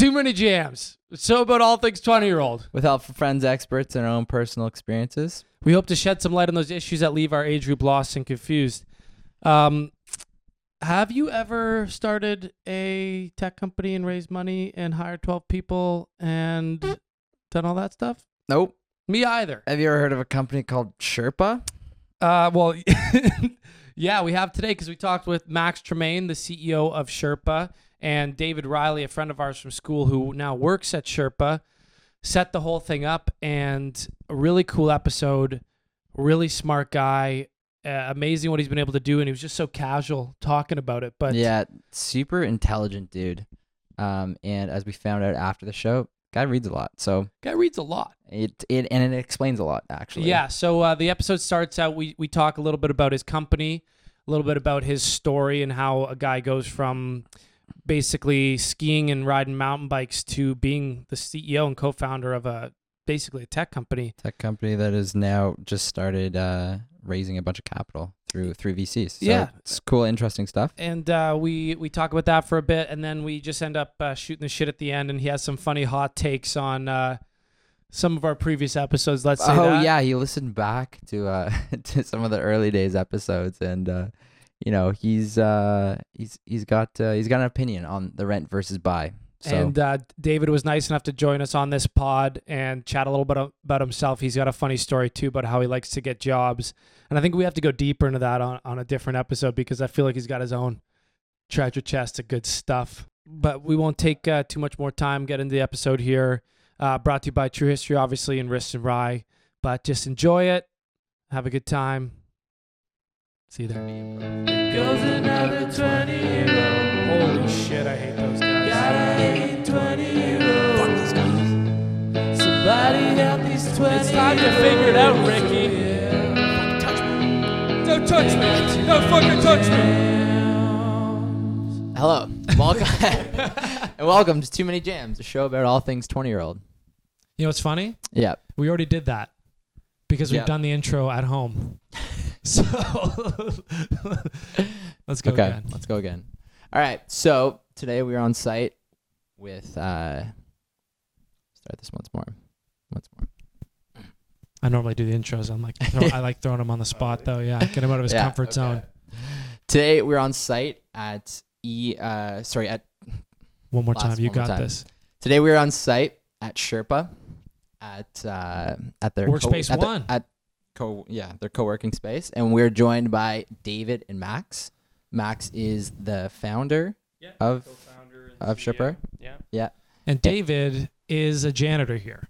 Too many jams. So about all things 20-year-old. With help from friends, experts, and our own personal experiences. We hope to shed some light on those issues that leave our age group lost and confused. Have you ever started a tech company and raised money and hired 12 people and done all that stuff? Nope. Me either. Have you ever heard of a company called Sherpa? Well, yeah, we have today because we talked with Max Tremaine, the CEO of Sherpa, and David Riley, a friend of ours from school who now works at Sherpa, set the whole thing up, and a really cool episode, really smart guy, amazing what he's been able to do, and he was just so casual talking about it. But yeah, super intelligent dude. And as we found out after the show, guy reads a lot. So guy reads a lot. It explains a lot, actually. Yeah, so the episode starts out, we talk a little bit about his company, a little bit about his story and how a guy goes from basically skiing and riding mountain bikes to being the CEO and co-founder of basically a tech company. Tech company that has now just started raising a bunch of capital through VCs. So yeah. It's cool, interesting stuff. And we talk about that for a bit, and then we just end up shooting the shit at the end, and he has some funny hot takes on some of our previous episodes, let's say that. Oh, yeah, he listened back to some of the early days episodes, and you know, he's got an opinion on the rent versus buy. So. And David was nice enough to join us on this pod and chat a little bit about himself. He's got a funny story too about how he likes to get jobs, and I think we have to go deeper into that on a different episode because I feel like he's got his own treasure chest of good stuff. But we won't take too much more time. Get into the episode here. Brought to you by True History, obviously, and Wrist and Rye. But just enjoy it. Have a good time. See you there. It goes another 20-year-old. Holy shit, I hate those guys. Gotta hate 20-year-old. Fuck those guys. Somebody help these 20-year-olds. It's time to figure it out, Ricky. Yeah. Fucking touch me. Don't touch me. Don't fucking touch me. Hello. Welcome. And welcome to Too Many Jams, a show about all things 20-year-old. You know what's funny? Yeah. We already did that because we've done the intro at home. So let's go again. Let's go again. All right. So today we are on site with start this once more. I normally do the intros. I'm like, I like throwing him on the spot though. Yeah, get him out of his comfort zone. Today we're on site at one more time. You got this. Today we're on site at Sherpa at their workspace one. Their co-working space, and we're joined by David and Max. Max is the founder of Sherpa. Yeah. And David is a janitor here,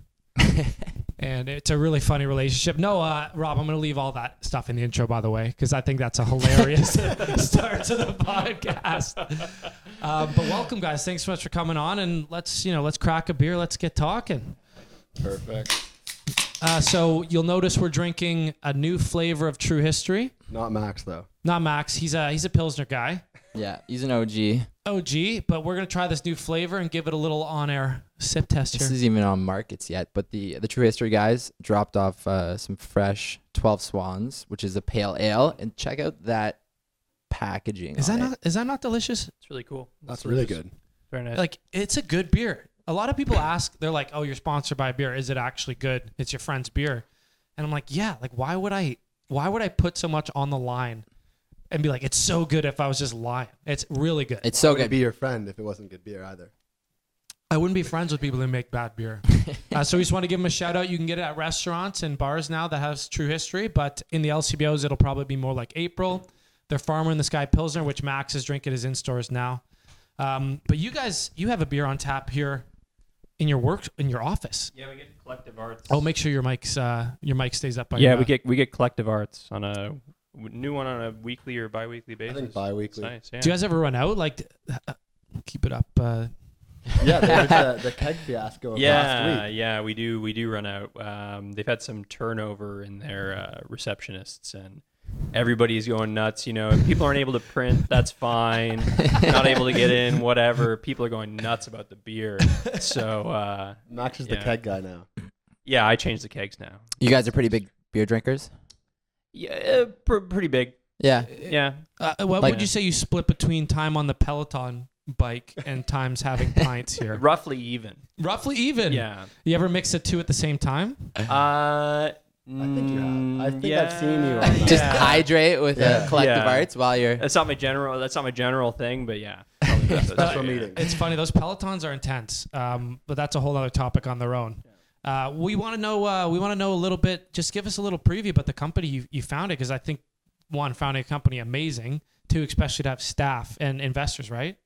and it's a really funny relationship. No, Rob, I'm going to leave all that stuff in the intro, by the way, because I think that's a hilarious start to the podcast. But welcome, guys. Thanks so much for coming on, and let's crack a beer. Let's get talking. Perfect. So you'll notice we're drinking a new flavor of True History. Not Max, though. Not Max. He's a Pilsner guy. Yeah, he's an OG. But we're going to try this new flavor and give it a little on-air sip test here. This isn't even on markets yet, but the True History guys dropped off some fresh 12 Swans, which is a pale ale, and check out that packaging. Is that not delicious? It's really cool. That's really good. Very nice. Like, it's a good beer. A lot of people ask, they're like, oh, you're sponsored by beer. Is it actually good? It's your friend's beer. And I'm like, yeah, like why would I put so much on the line and be like, it's so good if I was just lying? It's really good. It's so good. I'd be your friend if it wasn't good beer either. I wouldn't be friends with people who make bad beer. So we just want to give them a shout out. You can get it at restaurants and bars now that has True History, but in the LCBOs, it'll probably be more like April. Their Farmer in the Sky Pilsner, which Max is drinking, is in stores now. But you guys, you have a beer on tap here. In your office. Yeah, we get Collective Arts. Oh, make sure your mic stays up. We get Collective Arts on a new one on a weekly or bi-weekly basis. I think bi-weekly. Nice, yeah. Do you guys ever run out? Like, keep it up. Yeah, there was the keg fiasco last week. Yeah, we do run out. They've had some turnover in their receptionists and. Everybody's going nuts, you know. If people aren't able to print, that's fine. Not able to get in, whatever. People are going nuts about the beer. So Max is the keg guy now. Yeah, I changed the kegs now. You guys are pretty big beer drinkers? Yeah, pretty big. Yeah. What would you say you split between time on the Peloton bike and times having pints here. Roughly even. Yeah. You ever mix the two at the same time? I think you have. I've seen you. Just hydrate with a Collective Arts while you're. That's not my general thing, but yeah. Special meeting. It's funny. Those Pelotons are intense, but that's a whole other topic on their own. Yeah. We want to know. We want to know a little bit. Just give us a little preview about the company you founded, because I think one, founding a company, amazing. Two, especially to have staff and investors, right?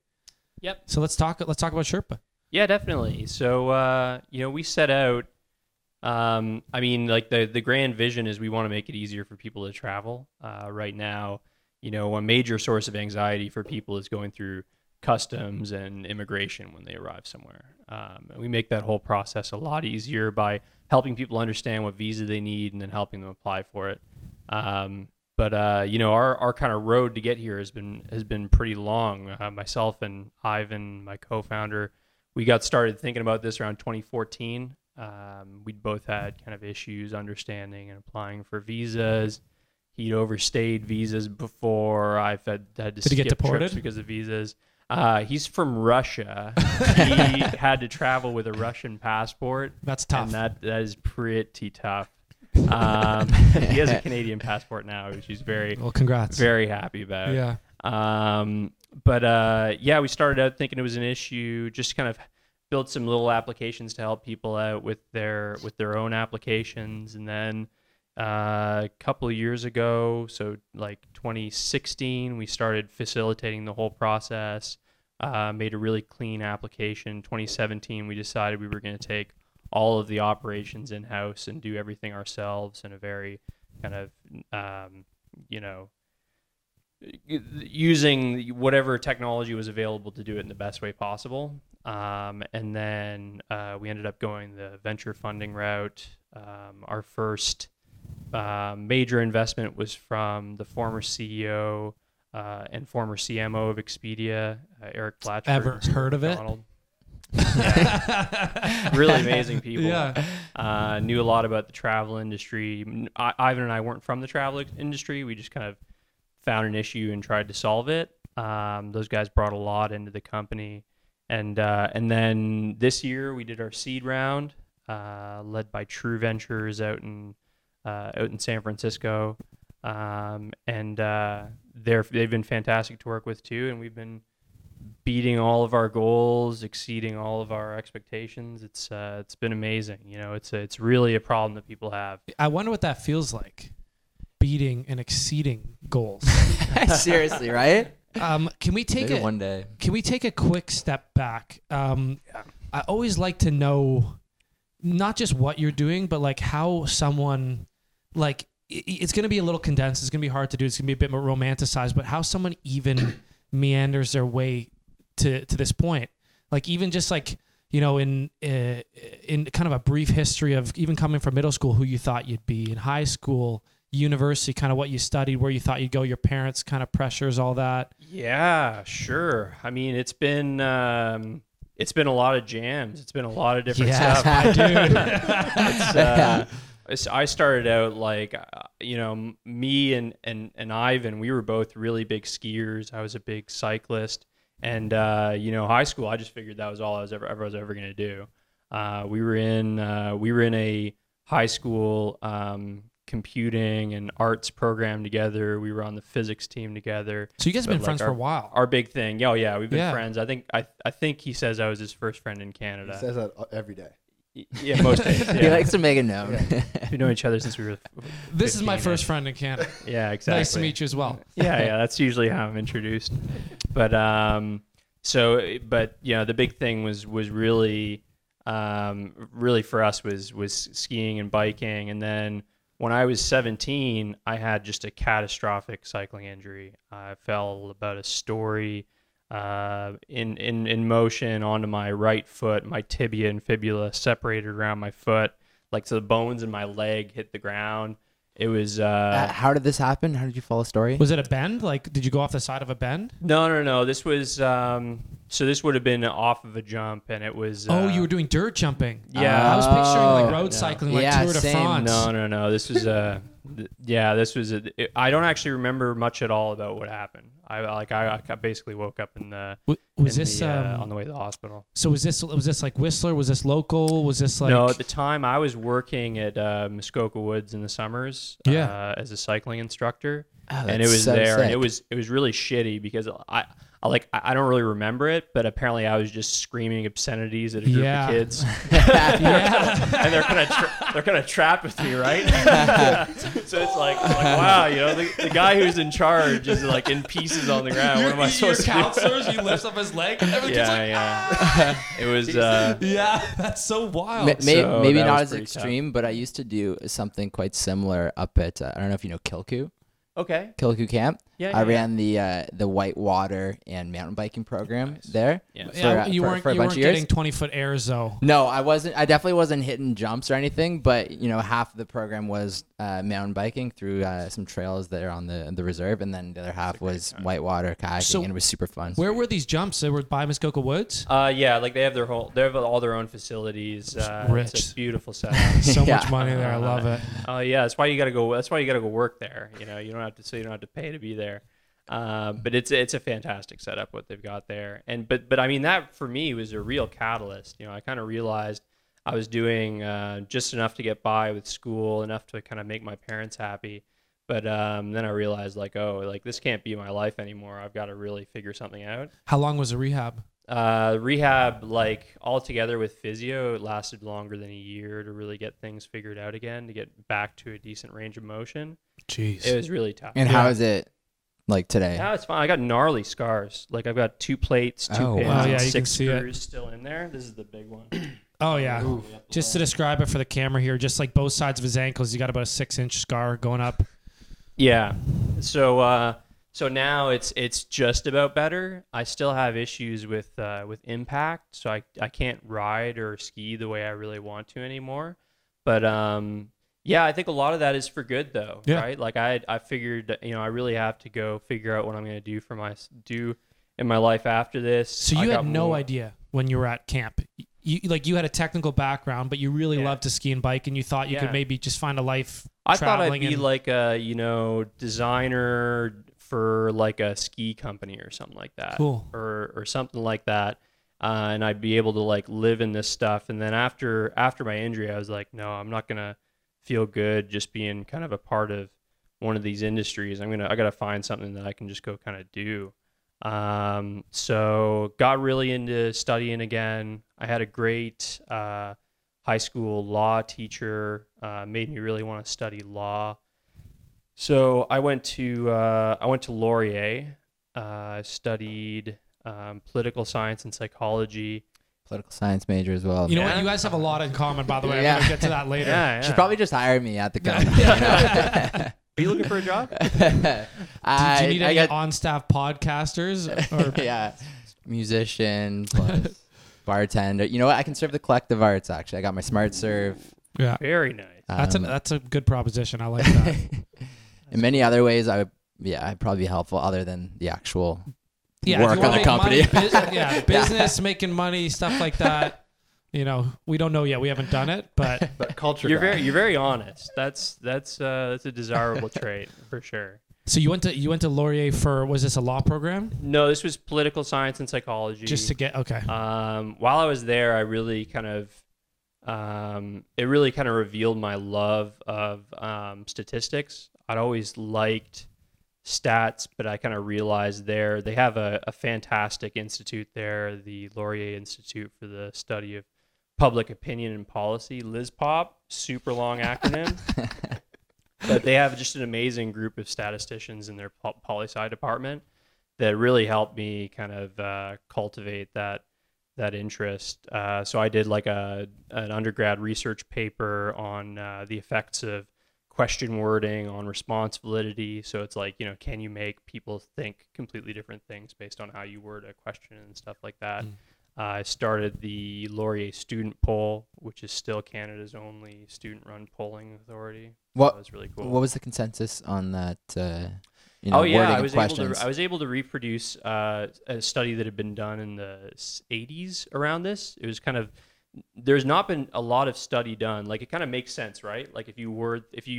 Yep. So let's talk about Sherpa. Yeah, definitely. So we set out. The grand vision is we want to make it easier for people to travel. Right now, a major source of anxiety for people is going through customs and immigration when they arrive somewhere. And we make that whole process a lot easier by helping people understand what visa they need and then helping them apply for it. But our kind of road to get here has been pretty long. Myself and Ivan, my co-founder, we got started thinking about this around 2014. We'd both had kind of issues understanding and applying for visas. He'd overstayed visas before. I've had to skip trips because of visas. He's from Russia. He had to travel with a Russian passport. That's tough. And that is pretty tough. He has a Canadian passport now, which he's very happy about. Yeah. We started out thinking it was an issue, just kind of built some little applications to help people out with their own applications. And then a couple of years ago, so like 2016, we started facilitating the whole process, made a really clean application. 2017, we decided we were going to take all of the operations in-house and do everything ourselves in a very kind of, using whatever technology was available to do it in the best way possible. And then we ended up going the venture funding route. Our first major investment was from the former CEO and former CMO of Expedia, Eric Blatchford. Ever heard of it? Yeah. Really amazing people. Yeah. Knew a lot about the travel industry. Ivan and I weren't from the travel industry. We just kind of found an issue and tried to solve it. Those guys brought a lot into the company. And then this year we did our seed round, led by True Ventures out in San Francisco, and they've been fantastic to work with too. And we've been beating all of our goals, exceeding all of our expectations. It's been amazing. It's really a problem that people have. I wonder what that feels like, beating and exceeding goals. Seriously, right? Can we take a quick step back? I always like to know not just what you're doing, but like how someone, like it's going to be a little condensed. It's going to be hard to do. It's going to be a bit more romanticized, but how someone even meanders their way to this point, like even just like, in kind of a brief history of even coming from middle school, who you thought you'd be in high school, university, kind of what you studied, where you thought you'd go, your parents kind of pressures, all that. Yeah, sure. I mean, it's been a lot of jams. It's been a lot of different stuff. Yeah, dude. I started out like, me and Ivan, we were both really big skiers. I was a big cyclist, and high school, I just figured that was all I was ever going to do. We were in a high school computing and arts program together. We were on the physics team together. So you guys have been friends for a while. Our big thing. Oh yeah, we've been friends. I think he says I was his first friend in Canada. He says that every day. Yeah, most days. Yeah. He likes to make it known. Yeah. We've known each other since we were 15. This is my first friend in Canada. Yeah, exactly. Nice to meet you as well. Yeah, that's usually how I'm introduced. But the big thing was really for us was skiing and biking. And then when I was 17, I had just a catastrophic cycling injury. I fell about a story in motion onto my right foot. My tibia and fibula separated around my foot, like so the bones in my leg hit the ground. It was. How did this happen? How did you fall a story? Was it a bend? Like, did you go off the side of a bend? No. This was. This would have been off of a jump, and it was. You were doing dirt jumping. Yeah, I was picturing like road cycling, like Tour de France. No. This was Yeah, this was I don't actually remember much at all about what happened. I basically woke up in the on the way to the hospital. So was this like Whistler? Was this local? Was this like? No, at the time I was working at Muskoka Woods in the summers. Yeah. As a cycling instructor, and it was so there, sick. And it was really shitty because I don't really remember it, but apparently I was just screaming obscenities at a group of kids. And they're kind of trapped with me, right? So it's like, wow, you know, the guy who's in charge is like in pieces on the ground. What am I supposed to do? Your counselors, he lifts up his leg. Everything's ah! It was that's so wild. Maybe not as extreme, but I used to do something quite similar up at I don't know if you know Kilku. Okay. Kilku Camp. Yeah, I ran the white water and mountain biking program there. Yeah. You weren't getting 20-foot airs though. No, I wasn't. I definitely wasn't hitting jumps or anything. But you know, half of the program was mountain biking through some trails there on the reserve, and then the other half was white water kayaking, and it was super fun. Where were these jumps? They were by Muskoka Woods. Yeah, like they have all their own facilities. Rich, it's a beautiful setup. So much money there. I love it. Oh yeah, that's why you got to go. That's why you got to go work there. You know, you don't have to pay to be there. But it's a fantastic setup what they've got there, and but I mean that for me was a real catalyst. You know, I kind of realized I was doing just enough to get by with school, enough to kind of make my parents happy. But then I realized like, oh, like this can't be my life anymore. I've got to really figure something out. How long was the rehab? Rehab, like all together with physio, it lasted longer than a year to really get things figured out again, to get back to a decent range of motion. Jeez, it was really tough. And how is it? Like today. No, it's fine. I got gnarly scars. Like I've got 2 plates, 2 pins, wow. Yeah, 6 screws still in there. This is the big one. Oh yeah. Ooh. Just to describe it for the camera here, just like both sides of his ankles, you got about a 6-inch scar going up. Yeah. So now it's just about better. I still have issues with impact, so I can't ride or ski the way I really want to anymore. But yeah, I think a lot of that is for good though, right? Like I figured, you know, I really have to go figure out what I'm going to do in my life after this. So you had no idea when you were at camp. You had a technical background, but you really loved to ski and bike, and you thought you could maybe just find a life. I thought I'd be like a, you know, designer for like a ski company or something like that, cool, or something like that. And I'd be able to like live in this stuff. And then after my injury, I was like, no, I'm not gonna feel good just being kind of a part of one of these industries. I gotta find something that I can just go kind of do. So got really into studying again. I had a great high school law teacher, made me really want to study law. So I went to Laurier, studied political science and psychology. Political science major as well. You know what? You guys have a lot in common, by the way. I'm going to get to that later. Yeah, yeah. She probably just hired me at the company. Are you looking for a job? Do you need any on-staff podcasters? Or musician plus bartender. You know what? I can serve the Collective Arts, actually. I got my smart serve. Yeah. Very nice. That's a good proposition. I like that. In many other ways, I'd probably be helpful other than the actual... work on the company. Money, business, making money, stuff like that. You know, we don't know yet. We haven't done it, but culture. You're very honest. That's a desirable trait for sure. So you went to Laurier for, was this a law program? No, this was political science and psychology. Just to get okay. While I was there, I really kind of it really kind of revealed my love of statistics. I'd always liked stats, but I kind of realized they have a fantastic institute there, the Laurier Institute for the Study of Public Opinion and Policy, LISPOP, super long acronym. But they have just an amazing group of statisticians in their poli-sci department that really helped me kind of cultivate that interest. So I did like an undergrad research paper on the effects of question wording on response validity. So it's like, you know, can you make people think completely different things based on how you word a question and stuff like that? Mm. I started the Laurier student poll, which is still Canada's only student-run polling authority. That was really cool. What was the consensus on that? I was able to reproduce a study that had been done in the 80s around this. It was kind of, there's not been a lot of study done. Like it kind of makes sense, right? Like if you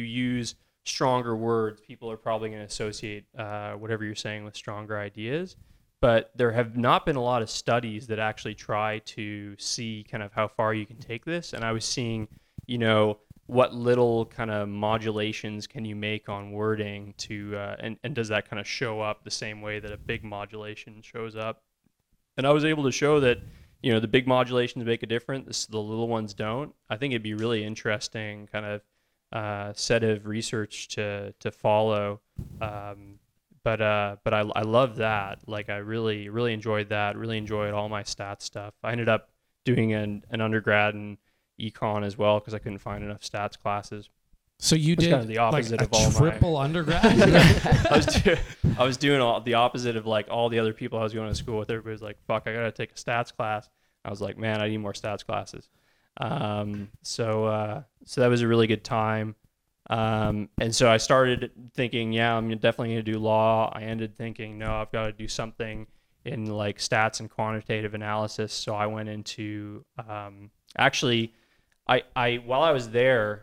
use stronger words, people are probably going to associate whatever you're saying with stronger ideas. But there have not been a lot of studies that actually try to see kind of how far you can take this. And I was seeing, you know, what little kind of modulations can you make on wording to, and does that kind of show up the same way that a big modulation shows up? And I was able to show that, you know, the big modulations make a difference, the little ones don't. I think it'd be really interesting kind of set of research to follow. But I love that. Like, I really, really enjoyed that, really enjoyed all my stats stuff. I ended up doing an undergrad in econ as well because I couldn't find enough stats classes. So you did kind of the opposite like of all triple my undergrad. I was doing all the opposite of like all the other people I was going to school with. Everybody was like, "Fuck, I gotta take a stats class." I was like, "Man, I need more stats classes." So that was a really good time. And so I started thinking, "Yeah, I'm definitely gonna do law." I ended thinking, "No, I've got to do something in like stats and quantitative analysis." So I went into actually, I while I was there.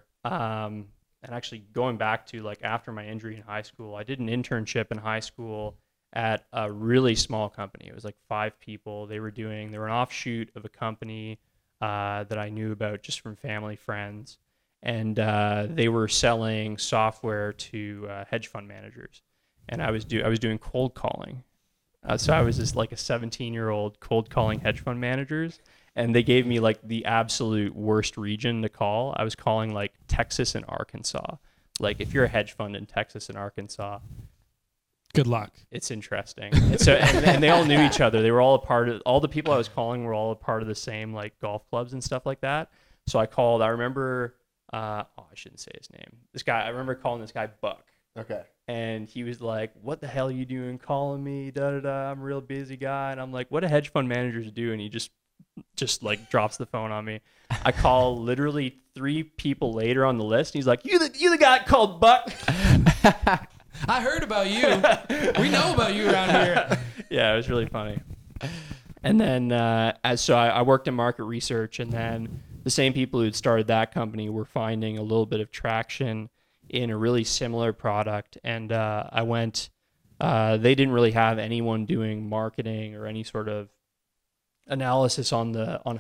And actually going back to like after my injury in high school, I did an internship in high school at a really small company. It was like 5 people. They were an offshoot of a company that I knew about just from family, friends. And they were selling software to hedge fund managers. And I was doing cold calling. So I was just like a 17-year-old cold calling hedge fund managers. And they gave me like the absolute worst region to call. I was calling like Texas and Arkansas. Like, if you're a hedge fund in Texas and Arkansas, good luck. It's interesting. And so, and they all knew each other. They were all a part of, all the people I was calling were all a part of the same like golf clubs and stuff like that. So I called, I remember, I shouldn't say his name. I remember calling this guy Buck. Okay. And he was like, "What the hell are you doing calling me? Da da da. I'm a real busy guy." And I'm like, "What do hedge fund managers do?" And he just like drops the phone on me. I call literally 3 people later on the list, and he's like, you the guy called Buck." I heard about you. We know about you around here. Yeah, it was really funny. And then so I worked in market research, and then the same people who'd started that company were finding a little bit of traction in a really similar product. And I went, they didn't really have anyone doing marketing or any sort of analysis on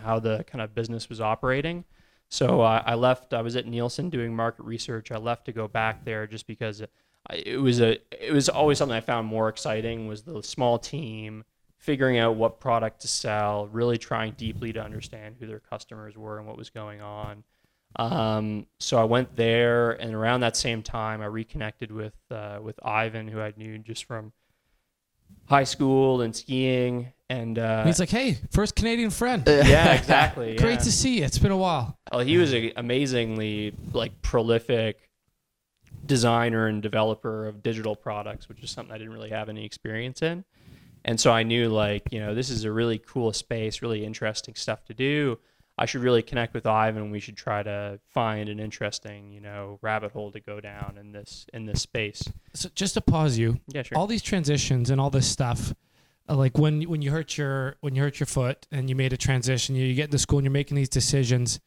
how the kind of business was operating. So I left. I was at Nielsen doing market research. I left to go back there just because it was always something I found more exciting was the small team figuring out what product to sell, really trying deeply to understand who their customers were and what was going on. So I went there, and around that same time, I reconnected with Ivan, who I knew just from high school and skiing. And he's like, "Hey, first Canadian friend." Yeah, exactly. Yeah. Great to see you. It's been a while. Oh, he was an amazingly like prolific designer and developer of digital products, which is something I didn't really have any experience in. And so I knew like, you know, this is a really cool space, really interesting stuff to do. I should really connect with Ivan. We should try to find an interesting, you know, rabbit hole to go down in this space. So just to pause you, yeah, sure. All these transitions and all this stuff, like when you hurt your foot and you made a transition, you get into school and you're making these decisions.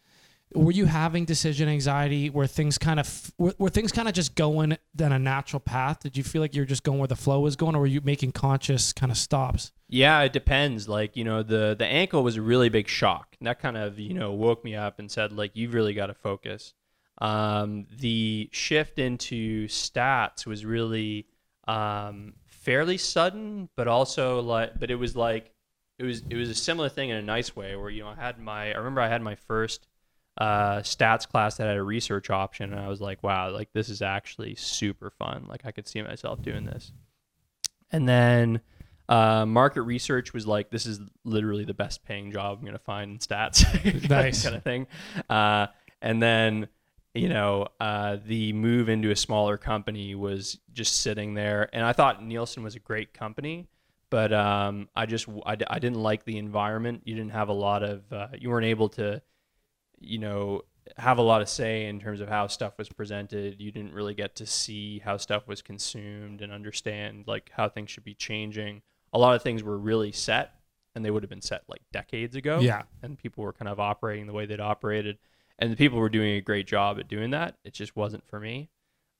Were you having decision anxiety? Were things kind of just going down a natural path? Did you feel like you're just going where the flow was going, or were you making conscious kind of stops? Yeah, it depends. Like, you know, the ankle was a really big shock. And that kind of, you know, woke me up and said, like, you've really got to focus. The shift into stats was really fairly sudden, but also like, but it was a similar thing in a nice way where, you know, I remember I had my first stats class that had a research option, and I was like, wow, like this is actually super fun. Like I could see myself doing this. And then market research was like, this is literally the best paying job I'm going to find in stats. Nice. Kind of thing. And then, you know, the move into a smaller company was just sitting there. And I thought Nielsen was a great company, but I didn't like the environment. You didn't have a lot of, you weren't able to, you know, have a lot of say in terms of how stuff was presented. You didn't really get to see how stuff was consumed and understand like how things should be changing. A lot of things were really set, and they would have been set like decades ago. Yeah. And people were kind of operating the way they'd operated, and the people were doing a great job at doing that. It just wasn't for me.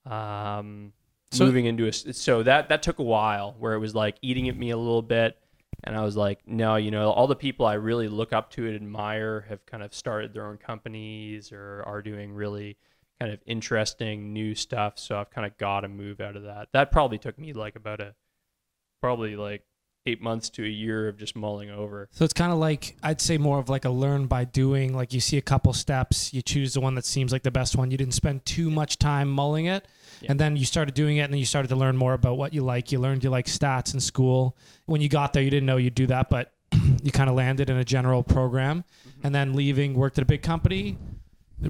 Moving into a, so that took a while where it was like eating at me a little bit. And I was like, no, you know, all the people I really look up to and admire have kind of started their own companies or are doing really kind of interesting new stuff. So I've kind of got to move out of that. That probably took me like about probably 8 months to a year of just mulling over. So it's kind of like, I'd say more of like a learn by doing, like you see a couple steps, you choose the one that seems like the best one. You didn't spend too much time mulling it. Yeah. And then you started doing it and then you started to learn more about what you like. You learned you like stats in school. When you got there, you didn't know you'd do that, but you kind of landed in a general program. Mm-hmm. And then leaving, worked at a big company,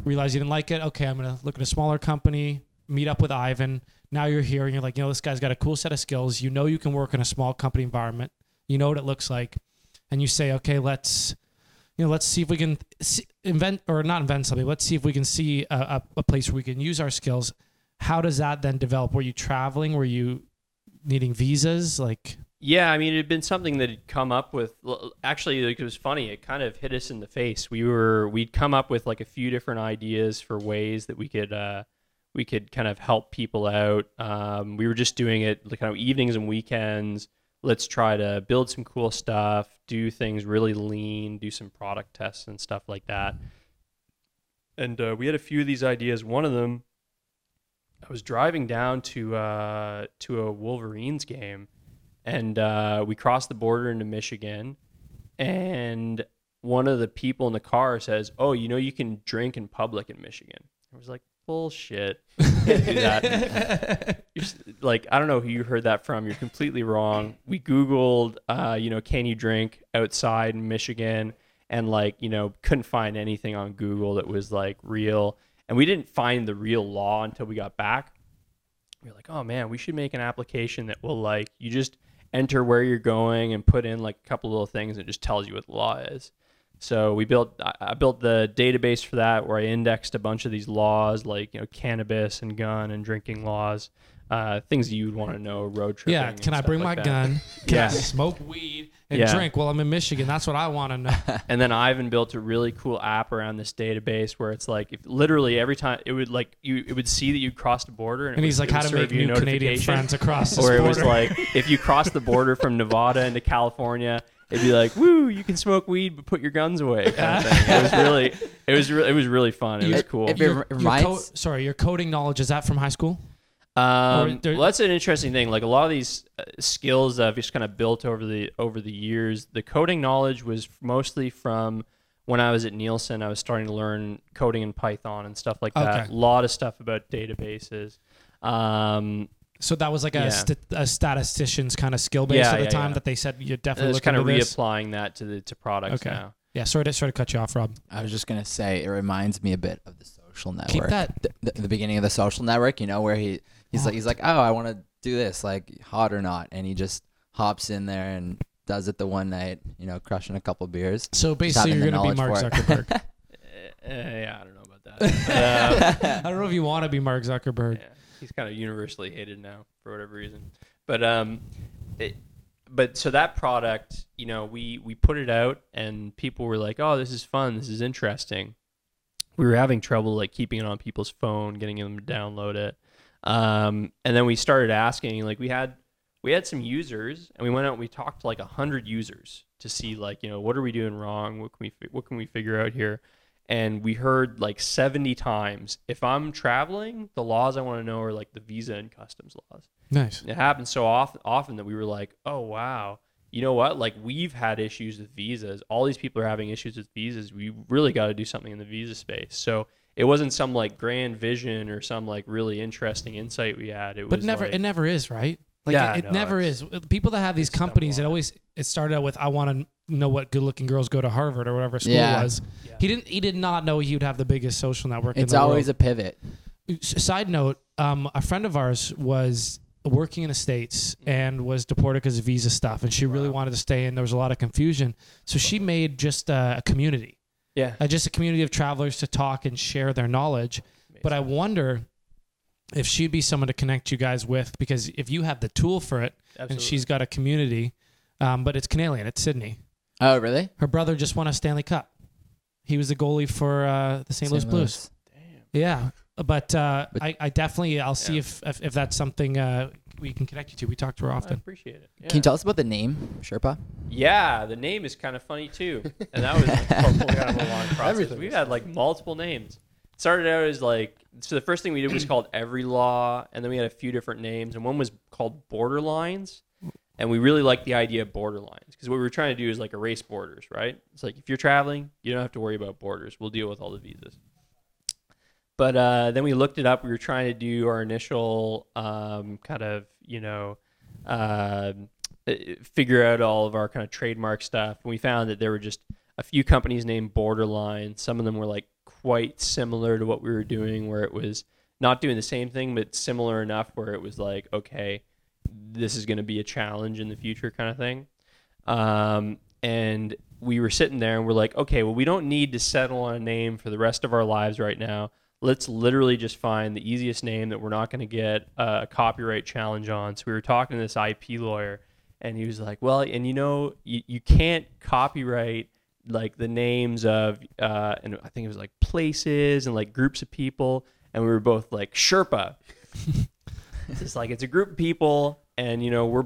realized you didn't like it. Okay, I'm going to look at a smaller company, meet up with Ivan. Now you're here and you're like, you know, this guy's got a cool set of skills. You know, you can work in a small company environment. You know what it looks like. And you say, okay, let's see if we can invent something. Let's see if we can see a place where we can use our skills. How does that then develop? Were you traveling? Were you needing visas? Like, yeah, I mean, it had been something that had come up with, actually, like, it was funny. It kind of hit us in the face. We'd come up with like a few different ideas for ways that we could kind of help people out. We were just doing it kind of evenings and weekends. Let's try to build some cool stuff, do things really lean, do some product tests and stuff like that. And we had a few of these ideas. One of them, I was driving down to a Wolverines game, and we crossed the border into Michigan, and one of the people in the car says, "Oh, you know, you can drink in public in Michigan." I was like, "Bullshit! Can't do that." Like, I don't know who you heard that from. You're completely wrong. We Googled, you know, can you drink outside in Michigan, and like, you know, couldn't find anything on Google that was like real. And we didn't find the real law until we got back. We were like, oh man, we should make an application that will, like, you just enter where you're going and put in like a couple little things and it just tells you what the law is. So I built the database for that, where I indexed a bunch of these laws, like, you know, cannabis and gun and drinking laws, things you would want to know, road tripping. Yeah, can I bring my gun? Can I smoke weed and drink while I'm in Michigan? That's what I want to know. And then Ivan built a really cool app around this database where it's like, if literally every time it would see that you crossed the border, and he's like, how to make new Canadian friends across the border. Or it was like, if you cross the border from Nevada into California, it'd be like, woo, you can smoke weed, but put your guns away. Kind of thing. It was really fun. It was cool. Your coding knowledge, is that from high school? Well, that's an interesting thing. Like, a lot of these skills that I've just kind of built over the years, the coding knowledge was mostly from when I was at Nielsen. I was starting to learn coding in Python and stuff like that. Okay. A lot of stuff about databases. So that was like a statistician's kind of skill base at the time that they said you're definitely looking at this. It's kind of reapplying that to products now. Yeah, sorry to cut you off, Rob. I was just going to say, it reminds me a bit of the Social Network. Keep that. The beginning of the Social Network, you know, where he's like, oh, I want to do this, like, hot or not. And he just hops in there and does it the one night, you know, crushing a couple beers. So basically you're going to be Mark Zuckerberg. I don't know about that. I don't know if you want to be Mark Zuckerberg. Yeah. He's kind of universally hated now for whatever reason, but so that product, you know, we put it out and people were like, oh, this is fun, this is interesting. We were having trouble like keeping it on people's phone, getting them to download it, and then we started asking, like, we had some users, and we went out and we talked to like 100 users to see, like, you know, what are we doing wrong, what can we figure out here. And we heard like 70 times, if I'm traveling, the laws I want to know are like the visa and customs laws. Nice. And it happened so often that we were like, oh, wow, you know what? Like, we've had issues with visas. All these people are having issues with visas. We really got to do something in the visa space. So it wasn't some like grand vision or some like really interesting insight we had. It never is, right? Like, it never is. People that have these companies, it started out with, I want to know what good-looking girls go to Harvard or whatever school was. Yeah. He did not know he would have the biggest social network. It's in the always world. A pivot. Side note: a friend of ours was working in the States and was deported because of visa stuff, and she really wanted to stay. And there was a lot of confusion, so she made just a community. Yeah, just a community of travelers to talk and share their knowledge. Amazing. But I wonder if she'd be someone to connect you guys with, because if you have the tool for it, and she's got a community, but it's Canadian, it's Sydney. Oh, really? Her brother just won a Stanley Cup. He was the goalie for the St. Louis Blues. Damn. Yeah. But I definitely, I'll see if that's something we can connect you to. We talk to her often. I appreciate it. Yeah. Can you tell us about the name, Sherpa? Yeah, the name is kind of funny too. And that was totally out of a long process. We've had like multiple names. It started out as like, so the first thing we did was called Every Law. And then we had a few different names. And one was called Borderlines. And we really liked the idea of borderlines because what we were trying to do is like erase borders, right? It's like, if you're traveling, you don't have to worry about borders. We'll deal with all the visas. But then we looked it up. We were trying to do our initial kind of, you know, figure out all of our kind of trademark stuff. And we found that there were just a few companies named Borderline. Some of them were like quite similar to what we were doing, where it was not doing the same thing, but similar enough where it was like, okay, this is going to be a challenge in the future kind of thing. And we were sitting there and we're like, okay, well, we don't need to settle on a name for the rest of our lives right now. Let's literally just find the easiest name that we're not going to get a copyright challenge on. So we were talking to this IP lawyer and he was like, well, and you know, you can't copyright like the names of, and I think it was like places and like groups of people. And we were both like, Sherpa. It's just like, it's a group of people and, you know, we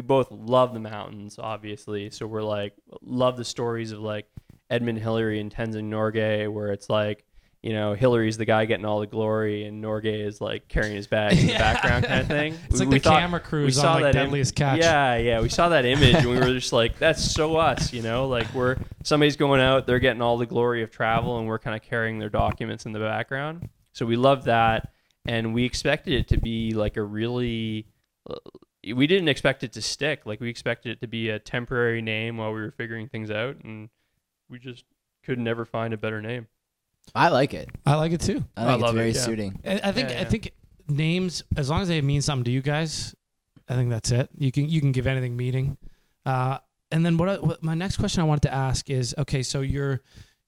both love the mountains, obviously. So we're like, love the stories of like Edmund Hillary and Tenzin Norgay, where it's like, you know, Hillary's the guy getting all the glory and Norgay is like carrying his bag in the background kind of thing. It's we, like we the camera crews on like Deadliest Catch. Yeah. We saw that image and we were just like, that's so us, you know, like we're, somebody's going out, they're getting all the glory of travel and we're kind of carrying their documents in the background. So we love that. And we expected it to be like a really, we didn't expect it to stick. Like we expected it to be a temporary name while we were figuring things out. And we just could never find a better name. I like it. I like it too. I love it. It's very suiting. I think names, as long as they mean something to you guys, I think that's it. You can give anything meaning. And then what my next question I wanted to ask is, okay, so you're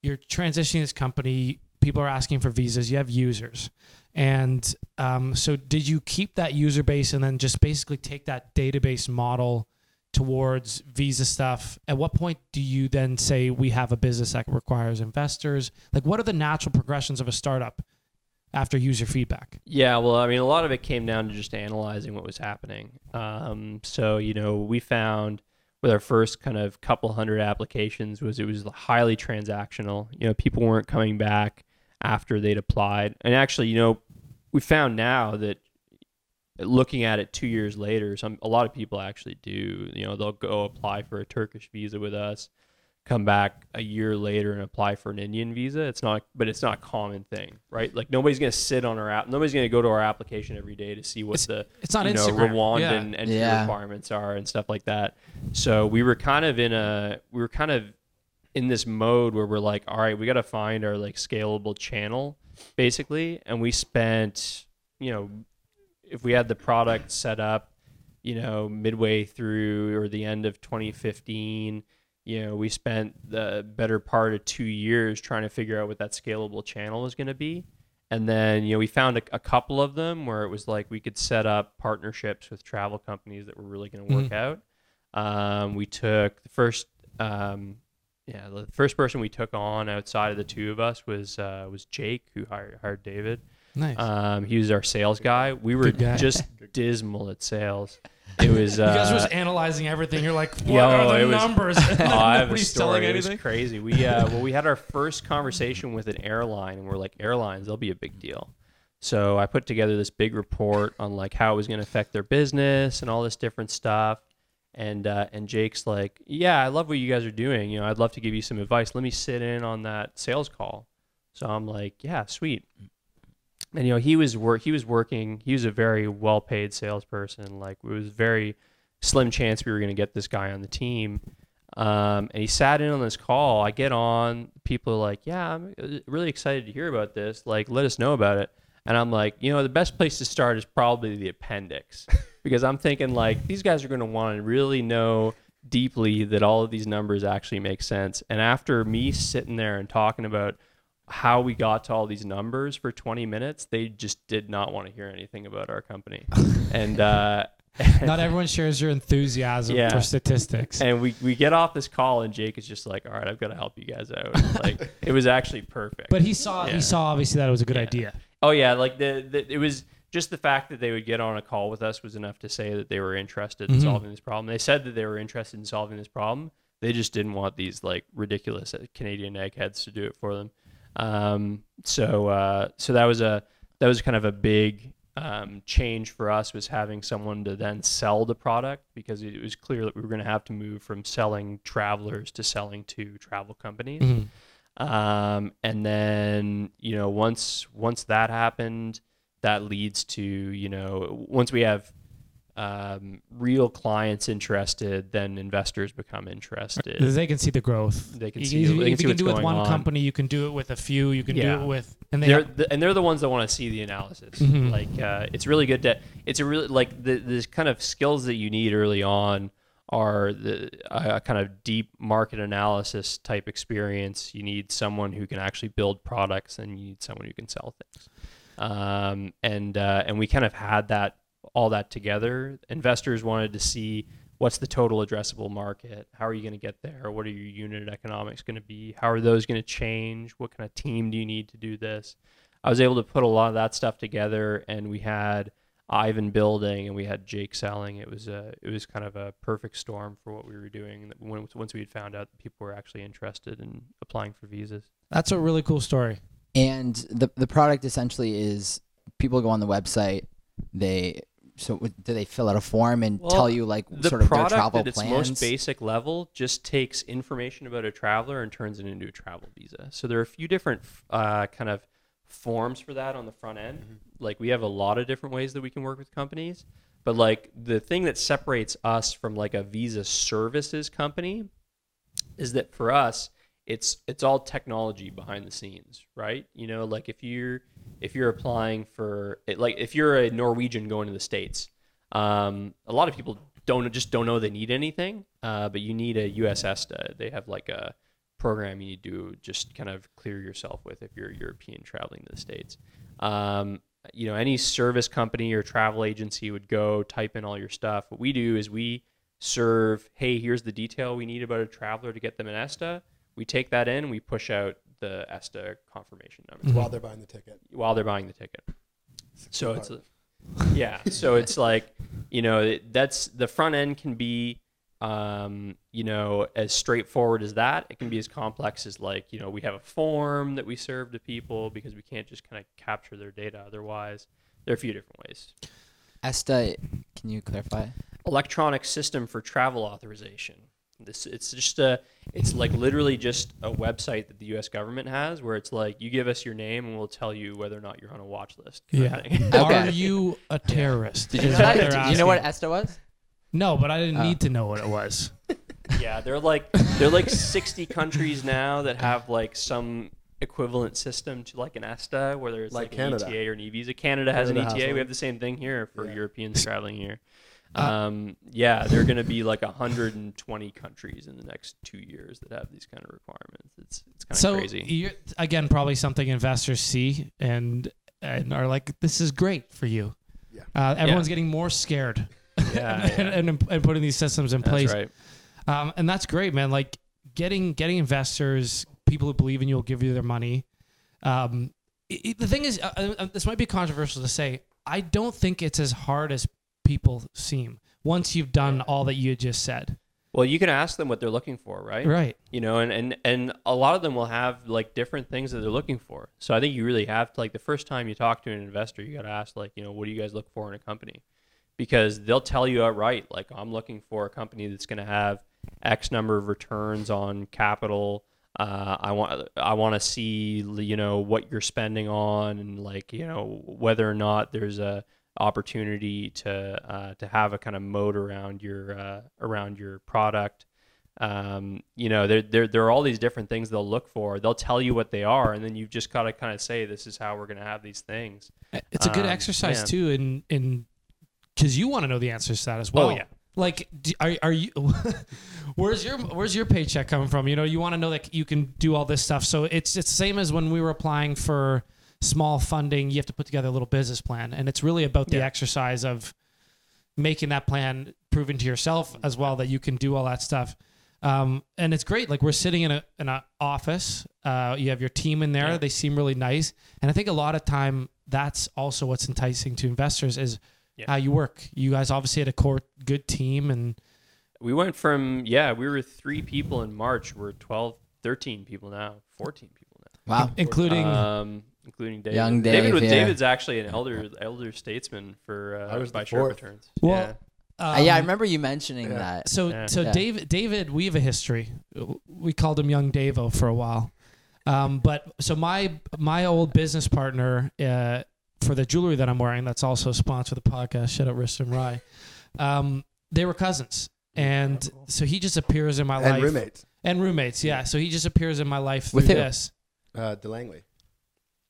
transitioning this company. People are asking for visas. You have users. And so did you keep that user base and then just basically take that database model towards visa stuff? At what point do you then say we have a business that requires investors? Like what are the natural progressions of a startup after user feedback? Yeah, well, I mean, a lot of it came down to just analyzing what was happening. So, you know, we found with our first kind of couple hundred applications it was highly transactional. You know, people weren't coming back after they'd applied. And actually, you know, we found now that looking at it 2 years later, a lot of people actually do, you know, they'll go apply for a Turkish visa with us, come back a year later and apply for an Indian visa. It's not a common thing, right? Like nobody's going to nobody's going to go to our application every day to see what Rwandan entry requirements are and stuff like that. So we were kind of in this mode where we're like, all right, we got to find our like scalable channel basically. And we spent, you know, if we had the product set up, you know, midway through or the end of 2015, you know, we spent the better part of 2 years trying to figure out what that scalable channel was going to be. And then, you know, we found a couple of them where it was like we could set up partnerships with travel companies that were really going to work out. We took the first, the first person we took on outside of the two of us was Jake, who hired David. Nice. He was our sales guy. We were just dismal at sales. It was you guys were just analyzing everything. You're like, what are the numbers? I have a story. It was crazy. We we had our first conversation with an airline, and we're like, airlines, they'll be a big deal. So I put together this big report on like how it was going to affect their business and all this different stuff. And Jake's like, yeah, I love what you guys are doing. You know, I'd love to give you some advice. Let me sit in on that sales call. So I'm like, yeah, sweet. And, you know, he was a very well-paid salesperson. Like, it was very slim chance we were going to get this guy on the team. And he sat in on this call. I get on. People are like, yeah, I'm really excited to hear about this. Like, let us know about it. And I'm like, you know, the best place to start is probably the appendix. Because I'm thinking, like, these guys are going to want to really know deeply that all of these numbers actually make sense. And after me sitting there and talking about how we got to all these numbers for 20 minutes, they just did not want to hear anything about our company. And not everyone shares your enthusiasm for statistics. And we get off this call and Jake is just like, all right, I've got to help you guys out. Like, it was actually perfect. But he saw obviously that it was a good idea. Oh yeah, like the it was just the fact that they would get on a call with us was enough to say that they were interested in solving this problem. They said that they were interested in solving this problem. They just didn't want these like ridiculous Canadian eggheads to do it for them. So that was kind of a big change for us, was having someone to then sell the product, because it was clear that we were going to have to move from selling travelers to selling to travel companies. And then, you know, once that happened, that leads to, you know, once we have real clients interested, then investors become interested. They can see the growth. They can see. If you can do it with one company, you can do it with a few. You can do it with, and they're the ones that want to see the analysis. Like it's really good to. It's a really like the kind of skills that you need early on are the kind of deep market analysis type experience. You need someone who can actually build products, and you need someone who can sell things. And we kind of had that. All that together, investors wanted to see what's the total addressable market, how are you going to get there, what are your unit economics going to be, how are those going to change, what kind of team do you need to do this. I was able to put a lot of that stuff together, and we had Ivan building and we had Jake selling. It was kind of a perfect storm for what we were doing once we had found out that people were actually interested in applying for visas. That's a really cool story. And the product essentially is, people go on the website, So do they fill out a form and tell you like sort of their travel plans? The product at its most basic level just takes information about a traveler and turns it into a travel visa. So there are a few different kind of forms for that on the front end. Like we have a lot of different ways that we can work with companies. But like the thing that separates us from like a visa services company is that for us, it's all technology behind the scenes, right? You know, like if you're applying for it, like if you're a Norwegian going to the States, a lot of people don't know they need anything, but you need a US ESTA. They have like a program you need to just kind of clear yourself with if you're European traveling to the States. You know, any service company or travel agency would go type in all your stuff. What we do is we serve, hey, here's the detail we need about a traveler to get them an ESTA. We take that in, we push out the ESTA confirmation number while they're buying the ticket. So it's, so it's like, you know, that's the front end can be, you know, as straightforward as that. It can be as complex as like, you know, we have a form that we serve to people because we can't just kind of capture their data otherwise. There are a few different ways. ESTA, can you clarify? Electronic System for Travel Authorization. It's like literally just a website that the U.S. government has where it's like, you give us your name and we'll tell you whether or not you're on a watch list. Yeah. Are you a terrorist? Did you know what ESTA was? No, but I didn't need to know what it was. Yeah, they're like 60 countries now that have like some equivalent system to like an ESTA, whether it's like an ETA or an eVisa. Canada has an ETA. We have the same thing here for Europeans traveling here. They're going to be like 120 countries in the next 2 years that have these kind of requirements. It's kind of crazy. So again, probably something investors see and are like, this is great for you. Yeah. Everyone's getting more scared and putting these systems in place. That's right. And that's great, man. Like getting investors, people who believe in you will give you their money. The thing is, this might be controversial to say, I don't think it's as hard as people seem once you've done all that you just said. Well, you can ask them what they're looking for, right, you know, and a lot of them will have like different things that they're looking for. So I think you really have to, like, the first time you talk to an investor, you got to ask, like, you know, what do you guys look for in a company? Because they'll tell you outright, like, I'm looking for a company that's going to have X number of returns on capital. I want to see, you know, what you're spending on, and like, you know, whether or not there's a opportunity to have a kind of moat around your product. You know, there are all these different things they'll look for. They'll tell you what they are, and then you've just got to kind of say, this is how we're going to have these things. It's a good exercise too, in because you want to know the answers to that as well. Oh yeah. Like, are you? Where's your paycheck coming from? You know, you want to know that you can do all this stuff. So it's the same as when we were applying for small funding. You have to put together a little business plan, and it's really about the exercise of making that plan, proving to yourself as well that you can do all that stuff. And it's great. Like, we're sitting in an office, you have your team in there. They seem really nice. And I think a lot of time that's also what's enticing to investors is how you work. You guys obviously had a good team, and we went from, we were 3 people in March. We're 13 people now, 14 people now. Wow. Including David. Young Dave. David's actually an elder statesman for I was by Sherpa returns. Well, yeah. I remember you mentioning that. So David, we have a history. We called him Young Davo for a while. But so my old business partner for the jewelry that I'm wearing, that's also a sponsor of the podcast, shout out Wrist and Rye. They were cousins, and so he just appears in my life. And roommates, yeah. So he just appears in my life through this. DeLangley.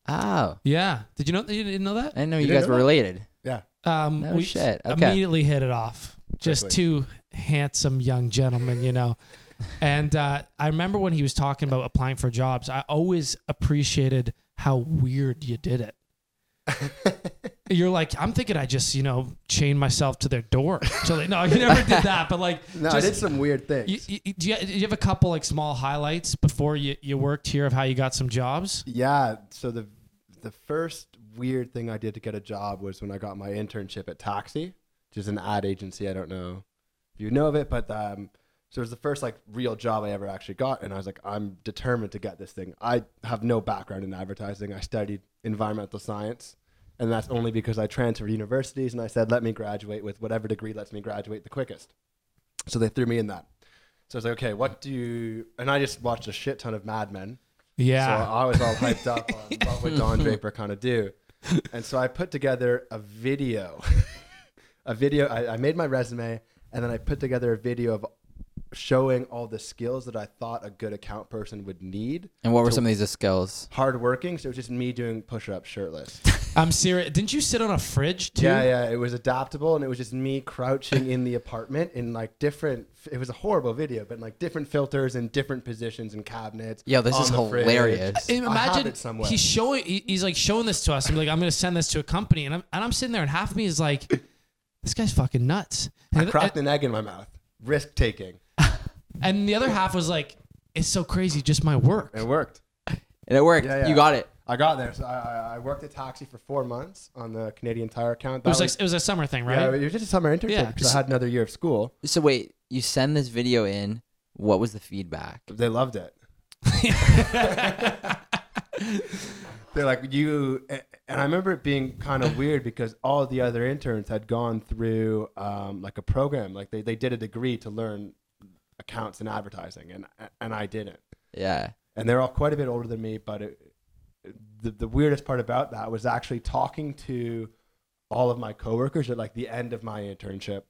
Oh. Yeah. Did you know? You didn't know that? I didn't know you guys were related. Yeah. We shit. Okay. Immediately hit it off. Just two handsome young gentlemen, you know. And I remember when he was talking about applying for jobs, I always appreciated how weird you did it. You're like, I'm thinking I just, chained myself to their door. So no, you never did that. But like, I did some weird things. Do you have a couple like small highlights before you worked here of how you got some jobs? Yeah. So the first weird thing I did to get a job was when I got my internship at Taxi, which is an ad agency. I don't know if you know of it, but so it was the first like real job I ever actually got, and I was like, I'm determined to get this thing. I have no background in advertising. I studied environmental science, and that's only because I transferred universities, and I said, let me graduate with whatever degree lets me graduate the quickest. So they threw me in that. So I was like, okay, and I just watched a shit ton of Mad Men. Yeah. So I was all hyped up on what would Don Draper kind of do. And so I put together a video. I made my resume, and then I put together a video of showing all the skills that I thought a good account person would need. And what were some of these skills? Hardworking. So it was just me doing push-ups shirtless. I'm serious. Didn't you sit on a fridge too? Yeah. It was adaptable, and it was just me crouching in the apartment in like different. It was a horrible video, but in like different filters and different positions and cabinets. Yeah, this is hilarious. Imagine he's showing. He's like showing this to us. I'm like, I'm gonna send this to a company, and I'm sitting there, and half of me is like, this guy's fucking nuts. I cracked an egg in my mouth. Risk taking. And the other half was like, it's so crazy, just my work. It worked. And it worked. Yeah. You got it. I got there. So I worked at Taxi for 4 months on the Canadian Tire account. That it was a summer thing, right? Yeah, it was just a summer internship because I had another year of school. So wait, you send this video in. What was the feedback? They loved it. They're like, and I remember it being kind of weird because all the other interns had gone through like a program. Like they did a degree to learn accounts and advertising, and I didn't. Yeah. And they're all quite a bit older than me, but the weirdest part about that was actually talking to all of my coworkers at like the end of my internship,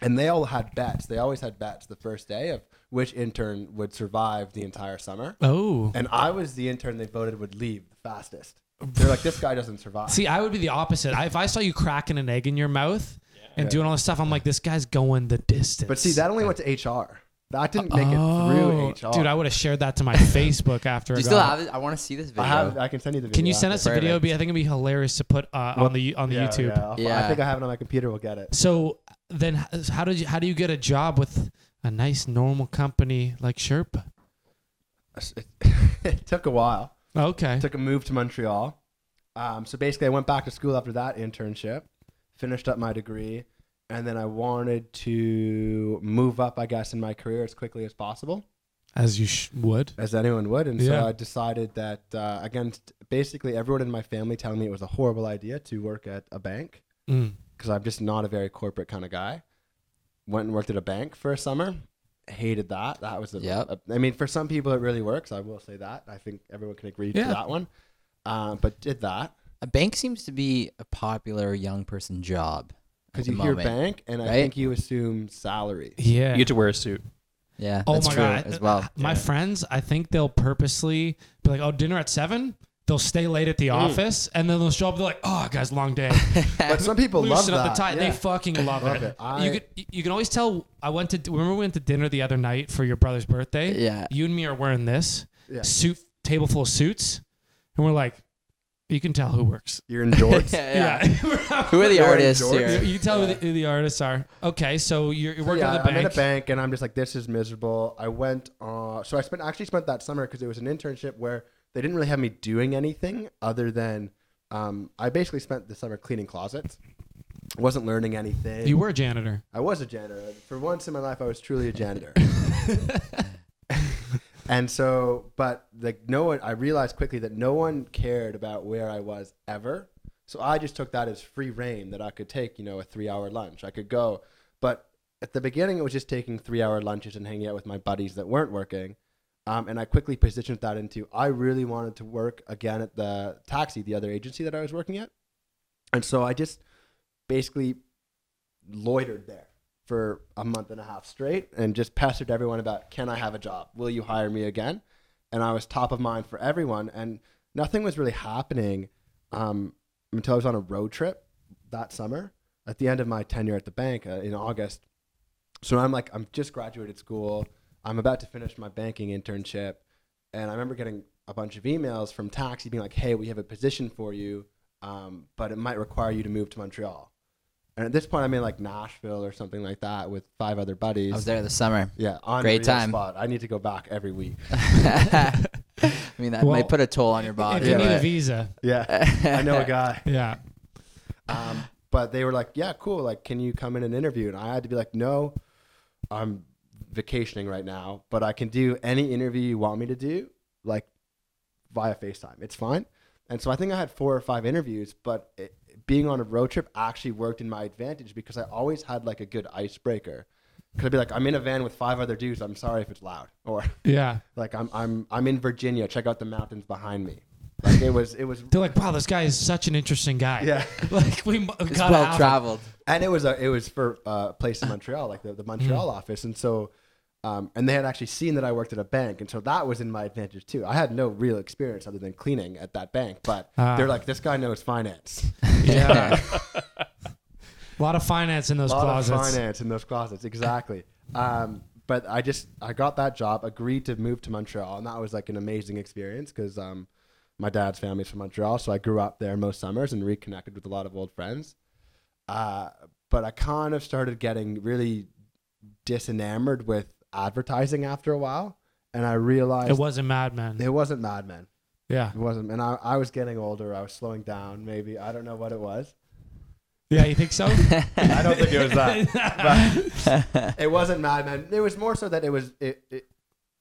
and they all had bets. They always had bets the first day of which intern would survive the entire summer. Oh. And I was the intern they voted would leave the fastest. They're like, this guy doesn't survive. See, I would be the opposite. If I saw you cracking an egg in your mouth and doing all this stuff, I'm like, this guy's going the distance. But see, that only went to HR. That didn't make it through HR. Dude, I would have shared that to my Facebook after. Do you still have it? I want to see this video. I can send you the video. Can you send us the video? I think it'd be hilarious to put on the YouTube. I think I have it on my computer. We'll get it. So then, how do you get a job with a nice normal company like Sherpa? It took a while. Okay. It took a move to Montreal. So basically, I went back to school after that internship, finished up my degree. And then I wanted to move up, I guess, in my career as quickly as possible. As you would. As anyone would. And so I decided that, basically everyone in my family telling me it was a horrible idea to work at a bank because I'm just not a very corporate kind of guy. Went and worked at a bank for a summer. Hated that. That was for some people it really works. I will say that. I think everyone can agree to that one. But did that. A bank seems to be a popular young person job. Because you hear bank, and I think you assume salary. Yeah. You get to wear a suit. Yeah. Oh, that's my God. As well. My friends, I think they'll purposely be like, oh, dinner at 7? They'll stay late at the office, and then they'll show up. They're like, oh, guys, long day. But some people love that. The tie. Yeah. They fucking love it. You can always tell. Remember we went to dinner the other night for your brother's birthday? Yeah. You and me are wearing this. Yeah. Suit, table full of suits. And we're like, you can tell who works. You're in jorts. Who are the artists here? You tell who the artists are. Okay, so you're working at the bank. I'm at a bank, and I'm just like, this is miserable. I went. So I spent that summer because it was an internship where they didn't really have me doing anything other than I basically spent the summer cleaning closets. I wasn't learning anything. You were a janitor. I was a janitor. For once in my life, I was truly a janitor. And so, but like no one, I realized quickly that no one cared about where I was ever. So I just took that as free reign, that I could take, you know, a 3-hour lunch. I could go. But at the beginning, it was just taking 3-hour lunches and hanging out with my buddies that weren't working. And I quickly positioned that into, I really wanted to work again at the Taxi, the other agency that I was working at. And so I just basically loitered there for a month and a half straight and just pestered everyone about, can I have a job? Will you hire me again? And I was top of mind for everyone. And nothing was really happening until I was on a road trip that summer at the end of my tenure at the bank in August. So I'm like, I'm just graduated school. I'm about to finish my banking internship. And I remember getting a bunch of emails from Taxi being like, hey, we have a position for you, but it might require you to move to Montreal. And at this point, I'm in like Nashville or something like that with 5 other buddies. I was there this summer. Yeah. Great time. Spot. I need to go back every week. I mean, that might put a toll on your body. If you need a visa. Yeah. I know a guy. Yeah. But they were like, yeah, cool. Like, can you come in and interview? And I had to be like, no, I'm vacationing right now, but I can do any interview you want me to do, like via FaceTime. It's fine. And so I think I had 4 or 5 interviews, but being on a road trip actually worked in my advantage because I always had like a good icebreaker. Could be like, I'm in a van with 5 other dudes. I'm sorry if it's loud. Or yeah, like I'm in Virginia. Check out the mountains behind me. Like it was. They're like, wow, this guy is such an interesting guy. Yeah, like we got well traveled. And it was for a place in Montreal, like the Montreal office. And so, and they had actually seen that I worked at a bank. And so that was in my advantage too. I had no real experience other than cleaning at that bank, but they're like, this guy knows finance. Yeah. A lot of finance in those closets. A lot of finance in those closets. Exactly. But I got that job, agreed to move to Montreal. And that was like an amazing experience because my dad's family's from Montreal. So I grew up there most summers and reconnected with a lot of old friends. But I kind of started getting really disenamored with advertising after a while. And I realized it wasn't Mad Men. Yeah. It wasn't. And I was getting older. I was slowing down. Maybe. I don't know what it was. Yeah. You think so? I don't think it was that, but it wasn't Mad Men. It was more so that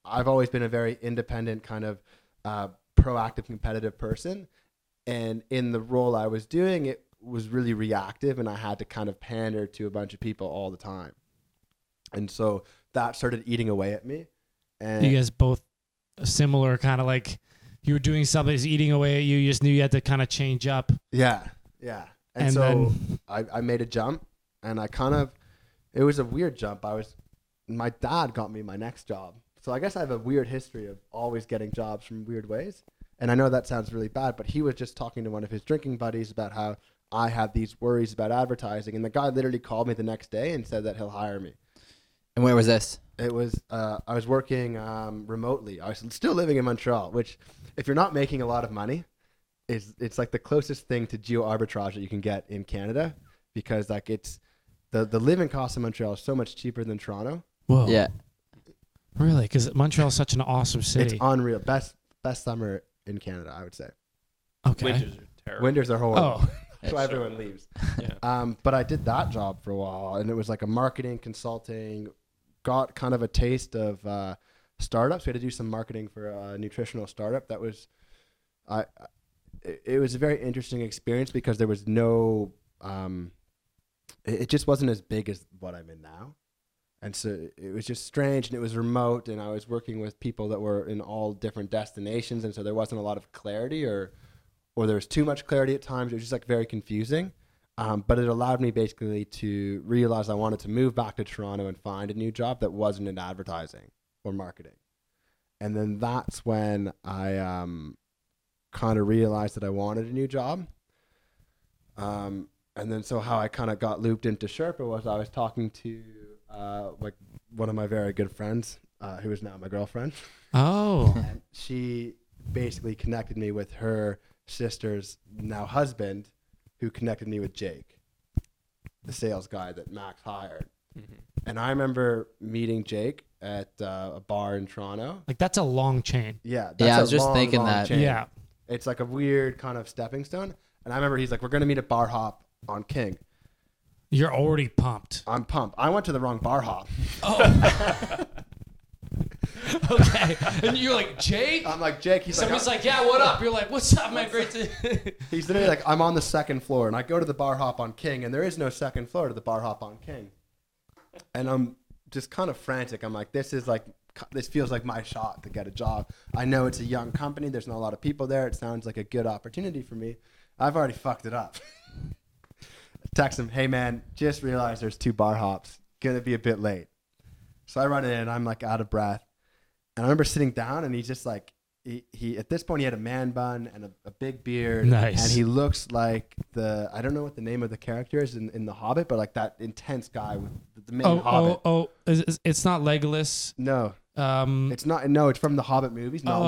I've always been a very independent kind of, proactive, competitive person. And in the role I was doing, it was really reactive, and I had to kind of pander to a bunch of people all the time. And so that started eating away at me. And you guys both similar, kind of like you were doing something that's eating away at you. You just knew you had to kind of change up. Yeah. Yeah. And so then I made a jump, and I kind of, it was a weird jump. My dad got me my next job. So I guess I have a weird history of always getting jobs from weird ways. And I know that sounds really bad, but he was just talking to one of his drinking buddies about how I had these worries about advertising, and the guy literally called me the next day and said that he'll hire me. And where was this? It was I was working remotely. I was still living in Montreal, which, if you're not making a lot of money, it's like the closest thing to geo arbitrage that you can get in Canada, because like it's the living cost in Montreal is so much cheaper than Toronto. Whoa. Yeah. Really? Because Montreal is such an awesome city. It's unreal. Best summer in Canada, I would say. Okay. Winters are terrible. Winters are horrible. Oh. So everyone leaves. Yeah. But I did that job for a while, and it was like a marketing consulting, got kind of a taste of startups. We had to do some marketing for a nutritional startup. That was, it was a very interesting experience because there was no, it just wasn't as big as what I'm in now. And so it was just strange, and it was remote, and I was working with people that were in all different destinations. And so there wasn't a lot of clarity or there was too much clarity at times. It was just like very confusing. But it allowed me basically to realize I wanted to move back to Toronto and find a new job that wasn't in advertising or marketing. And then that's when I kind of realized that I wanted a new job. And then so how I kind of got looped into Sherpa was I was talking to like one of my very good friends who is now my girlfriend. Oh. And she basically connected me with her sister's now husband, who connected me with Jake, the sales guy that Max hired. Mm-hmm. And I remember meeting Jake at a bar in Toronto. Like, that's a long chain. Yeah. That's I was just thinking that. Chain. Yeah. It's like a weird kind of stepping stone. And I remember he's like, we're going to meet at Bar Hop on King. You're already pumped. I'm pumped. I went to the wrong Bar Hop. Oh. Okay. And you're like, Jake? I'm like, Jake. He's Somebody's like, yeah, what up? You're like, what's up, man? Great to... He's literally like, I'm on the second floor. And I go to the Bar Hop on King, and there is no second floor to the Bar Hop on King. And I'm just kind of frantic. I'm like, this feels like my shot to get a job. I know it's a young company. There's not a lot of people there. It sounds like a good opportunity for me. I've already fucked it up. Text him, hey, man, just realized there's 2 bar hops. Going to be a bit late. So I run in, and I'm like out of breath. And I remember sitting down, and he just like, he at this point, he had a man bun and a big beard. Nice. And he looks like I don't know what the name of the character is in The Hobbit, but like that intense guy with the main Hobbit. It's not Legolas. No. It's not. No, it's from the Hobbit movies. Not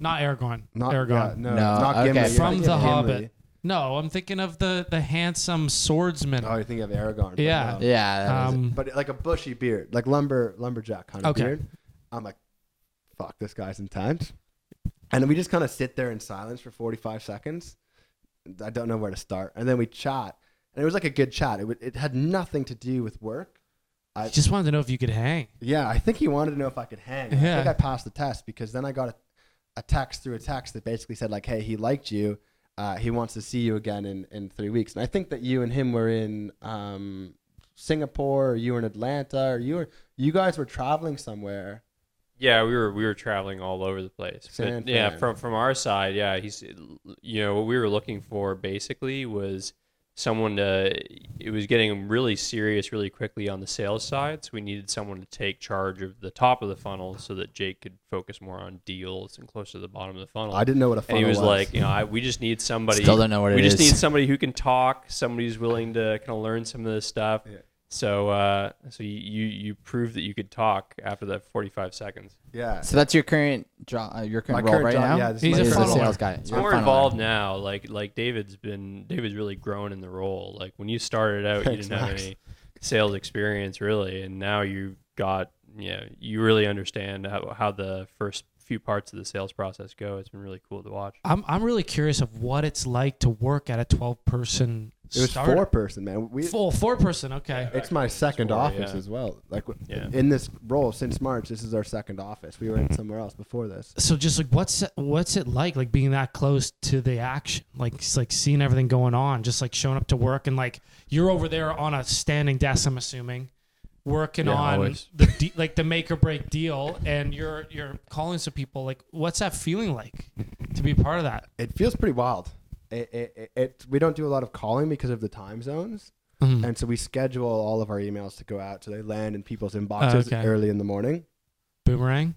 not Aragorn. Not Aragorn. Yeah, no, not Gimli. Okay. From the Hobbit. No, I'm thinking of the handsome swordsman. Oh, you're thinking of Aragorn. Yeah, yeah. But like a bushy beard, like lumberjack kind of beard. I'm like, fuck, this guy's intense. And then we just kind of sit there in silence for 45 seconds. I don't know where to start. And then we chat, and it was like a good chat. It had nothing to do with work. I just wanted to know if you could hang. Yeah, I think he wanted to know if I could hang. Yeah. I think I passed the test, because then I got a text through a text that basically said like, hey, he liked you. He wants to see you again in 3 weeks. And I think that you and him were in Singapore, or you were in Atlanta, or you guys were traveling somewhere. Yeah, we were traveling all over the place. But yeah, from our side, yeah, he's, you know, what we were looking for basically was someone to, it was getting really serious really quickly on the sales side, so we needed someone to take charge of the top of the funnel so that Jake could focus more on deals and closer to the bottom of the funnel. I didn't know what a funnel was. And he was like, you know, we just need somebody. Still don't know what it is. We just need somebody who can talk, somebody who's willing to kind of learn some of this stuff. Yeah. So you proved that you could talk after that 45 seconds. Yeah. So that's your current job, role current right job, now? Yeah, he's a sales guy. It's more involved now. Like David's really grown in the role. Like when you started out, you didn't have any sales experience really. And now you've got, you really understand how the first few parts of the sales process go. It's been really cool to watch. I'm really curious of what it's like to work at a 12-person. It was 4-person, man. Four-person, okay. It's my second office as well. Like in this role since March, this is our second office. We were in somewhere else before this. So just like what's it like being that close to the action, like it's like seeing everything going on, just like showing up to work and like you're over there on a standing desk, I'm assuming, working on always. the make or break deal, and you're calling some people. Like, what's that feeling like to be part of that? It feels pretty wild. We don't do a lot of calling because of the time zones. Mm-hmm. And so we schedule all of our emails to go out so they land in people's inboxes early in the morning. Boomerang,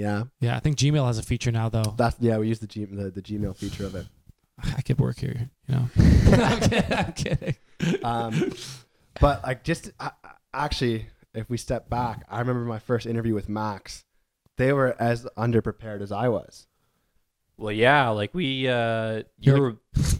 yeah. Yeah, I think Gmail has a feature now, though. We use the Gmail feature of it. I could work here, you know. I'm kidding. But like actually, if we step back, I remember my first interview with Max. They were as underprepared as I was. Well, yeah, like you were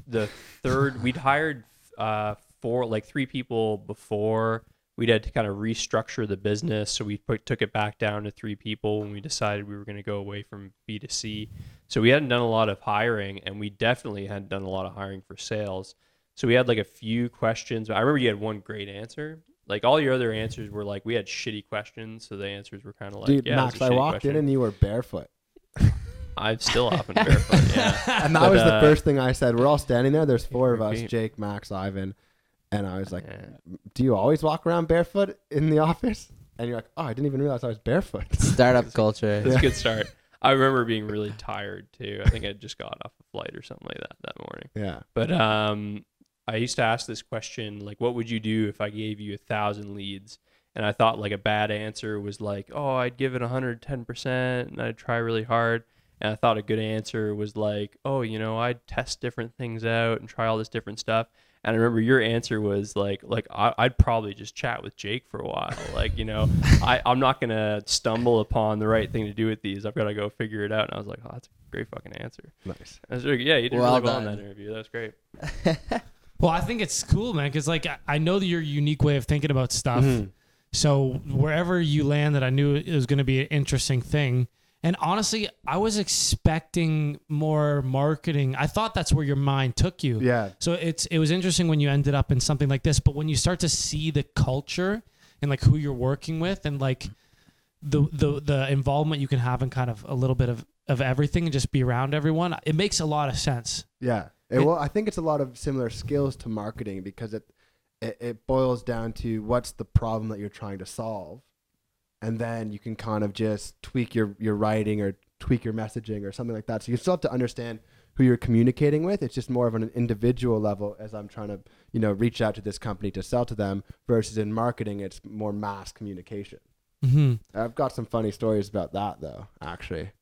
the third. We'd hired 3 people before. We'd had to kind of restructure the business, so we took it back down to 3 people when we decided we were going to go away from B2C. So we hadn't done a lot of hiring, and we definitely hadn't done a lot of hiring for sales. So we had like a few questions. I remember you had one great answer. Like all your other answers were like, we had shitty questions, so the answers were kind of like, dude, yeah, Max, I walked in and you were barefoot. I'm still often barefoot, yeah. And that was the first thing I said. We're all standing there. There's 4 of us, Jake, Max, Ivan. And I was like, do you always walk around barefoot in the office? And you're like, oh, I didn't even realize I was barefoot. Startup culture. It's a good start. I remember being really tired, too. I think I just got off a flight or something like that morning. Yeah. But I used to ask this question, like, what would you do if I gave you 1,000 leads? And I thought, like, a bad answer was like, oh, I'd give it 110% and I'd try really hard. And I thought a good answer was like, oh, you know, I'd test different things out and try all this different stuff. And I remember your answer was like I'd probably just chat with Jake for a while. Like, you know, I'm not going to stumble upon the right thing to do with these. I've got to go figure it out. And I was like, oh, that's a great fucking answer. Nice. I was like, yeah, you did really well in that interview. That was great. Well, I think it's cool, man, because like I know your unique way of thinking about stuff. Mm-hmm. So wherever you landed, I knew it was going to be an interesting thing. And honestly, I was expecting more marketing. I thought that's where your mind took you. Yeah. So it was interesting when you ended up in something like this, but when you start to see the culture and like who you're working with and like the involvement you can have in kind of a little bit of everything and just be around everyone, it makes a lot of sense. Yeah. Well, I think it's a lot of similar skills to marketing because it boils down to what's the problem that you're trying to solve. And then you can kind of just tweak your writing or tweak your messaging or something like that. So you still have to understand who you're communicating with. It's just more of an individual level as I'm trying to, you know, reach out to this company to sell to them versus in marketing, it's more mass communication. Mm-hmm. I've got some funny stories about that though, actually.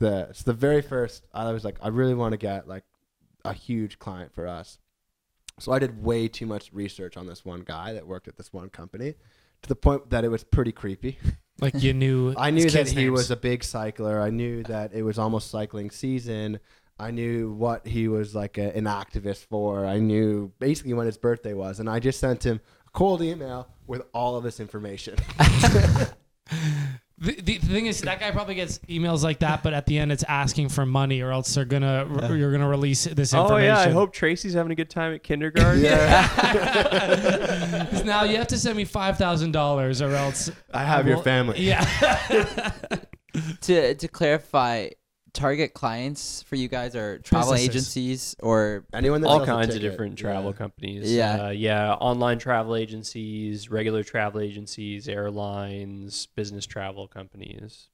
The very first, I was like, I really want to get like a huge client for us. So I did way too much research on this one guy that worked at this one company, to the point that it was pretty creepy. Like you knew. I knew that he was a big cycler. I knew that it was almost cycling season. I knew what he was like an activist for. I knew basically when his birthday was. And I just sent him a cold email with all of this information. The thing is, that guy probably gets emails like that, but at the end it's asking for money or else you're going to release this information. Oh yeah, I hope Tracy's having a good time at kindergarten. Yeah. Now you have to send me $5,000 or else I have your family. Yeah. To clarify, target clients for you guys are travel agencies or anyone that all kinds of different travel companies. Yeah. Online travel agencies, regular travel agencies, airlines, business travel companies,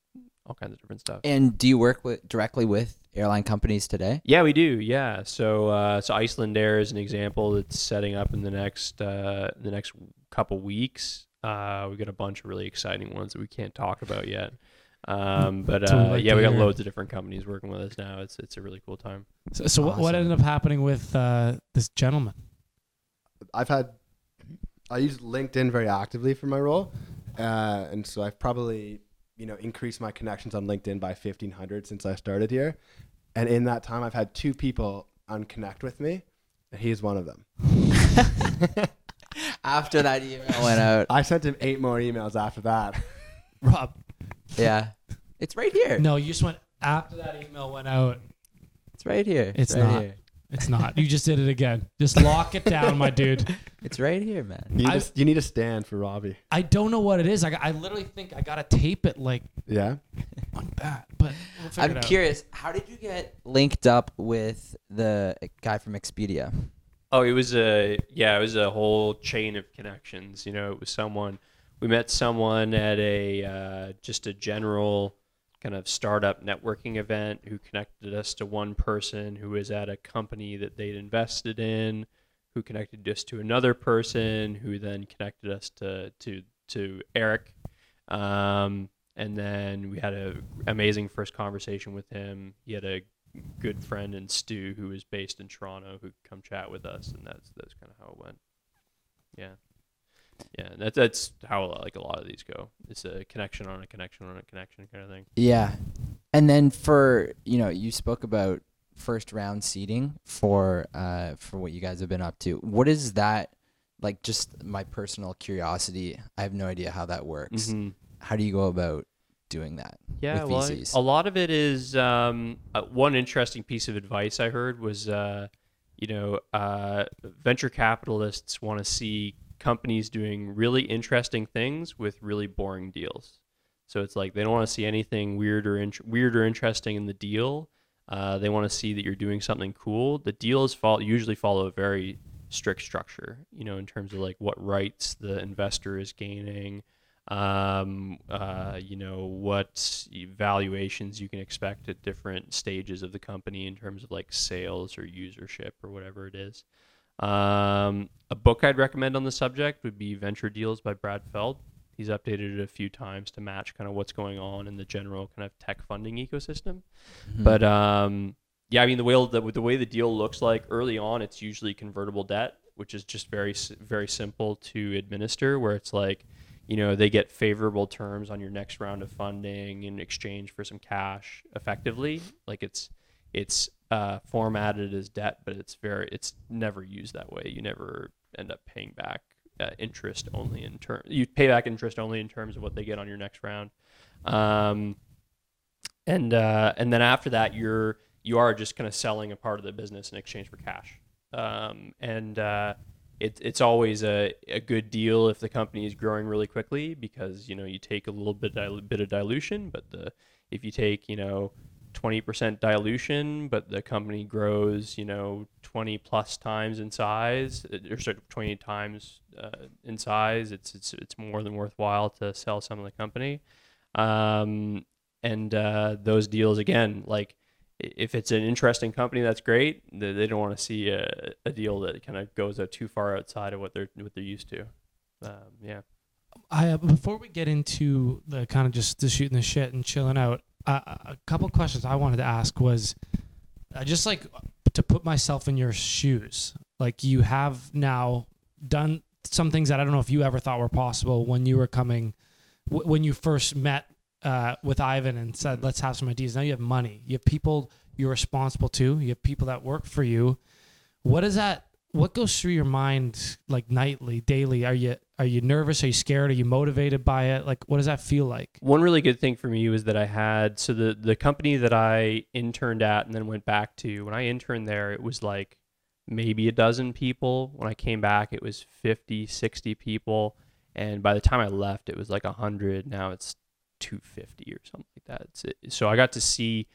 all kinds of different stuff. And do you work directly with airline companies today? Yeah, we do. Yeah. So Icelandair is an example that's setting up in the next couple weeks. We've got a bunch of really exciting ones that we can't talk about yet. We got loads of different companies working with us now. It's a really cool time. So awesome. What ended up happening with this gentleman? I use LinkedIn very actively for my role, and so I've probably increased my connections on LinkedIn by 1,500 since I started here. And in that time, I've had 2 people unconnect with me, and he is one of them. After that email went out, I sent him 8 more emails after that. Rob. Yeah, it's right here. No, you just went after that email went out. It's right here. It's right not. Here. It's not. You just did it again. Just lock it down, my dude. It's right here, man. You need a stand for Robbie. I don't know what it is. I literally think I gotta tape it like on that. But we'll I'm curious. How did you get linked up with the guy from Expedia? Oh, it was a whole chain of connections. It was someone. We met someone at a general kind of startup networking event who connected us to one person who was at a company that they'd invested in, who connected us to another person, who then connected us to Eric. And then we had an amazing first conversation with him. He had a good friend in Stu who was based in Toronto who'd come chat with us, and that's kind of how it went. Yeah. Yeah, that's how like a lot of these go. It's a connection on a connection on a connection kind of thing. Yeah, and then you spoke about first round seating for what you guys have been up to. What is that like? Just my personal curiosity. I have no idea how that works. Mm-hmm. How do you go about doing that? Yeah, with VCs? A lot of it is one interesting piece of advice I heard was venture capitalists want to see companies doing really interesting things with really boring deals. So it's like they don't want to see anything weird or interesting in the deal. They want to see that you're doing something cool. The deals usually follow a very strict structure, in terms of like what rights the investor is gaining, what valuations you can expect at different stages of the company in terms of like sales or usership or whatever it is. A book I'd recommend on the subject would be Venture Deals by Brad Feld. He's updated it a few times to match kind of what's going on in the general kind of tech funding ecosystem. Mm-hmm. But the way the deal looks like early on, it's usually convertible debt, which is just very, very simple to administer, where it's like, they get favorable terms on your next round of funding in exchange for some cash effectively. Like it's formatted as debt, but it's never used that way. You never end up paying back interest only in terms. You pay back interest only in terms of what they get on your next round. And then after that, you are just kind of selling a part of the business in exchange for cash. It's always a good deal if the company is growing really quickly, because you take a little bit of dilution, but if you take 20% dilution, but the company grows 20 plus times in size, or 20 times in size, it's more than worthwhile to sell some of the company. Those deals, again, like, if it's an interesting company, that's great. They don't want to see a deal that kind of goes too far outside of what they're used to. Before we get into the kind of just the shooting the shit and chilling out, a couple questions I wanted to ask was just like to put myself in your shoes. Like, you have now done some things that I don't know if you ever thought were possible when you were when you first met with Ivan and said, let's have some ideas. Now you have money, you have people you're responsible to, you have people that work for you. What goes through your mind, like, nightly, daily? Are you nervous? Are you scared? Are you motivated by it? Like, what does that feel like? One really good thing for me was that I had, so the company that I interned at and then went back to, when I interned there, it was like maybe a dozen people. When I came back, it was 50, 60 people. And by the time I left, it was like 100. Now it's 250 or something like that. So I got to see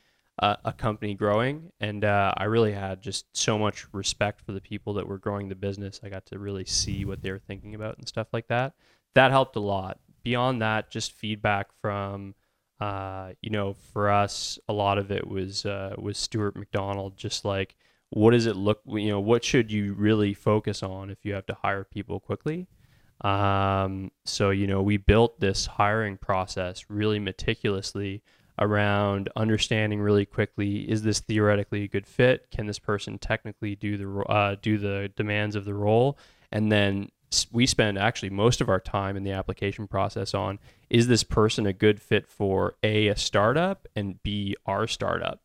a company growing, and I really had just so much respect for the people that were growing the business. I got to really see what they were thinking about and stuff like that. That helped a lot. Beyond that, just feedback from, for us, a lot of it was Stuart McDonald. Just like, what does it look? What should you really focus on if you have to hire people quickly? We built this hiring process really meticulously around understanding really quickly, is this theoretically a good fit? Can this person technically do the demands of the role? And then we spend actually most of our time in the application process on, is this person a good fit for A, a startup, and B, our startup?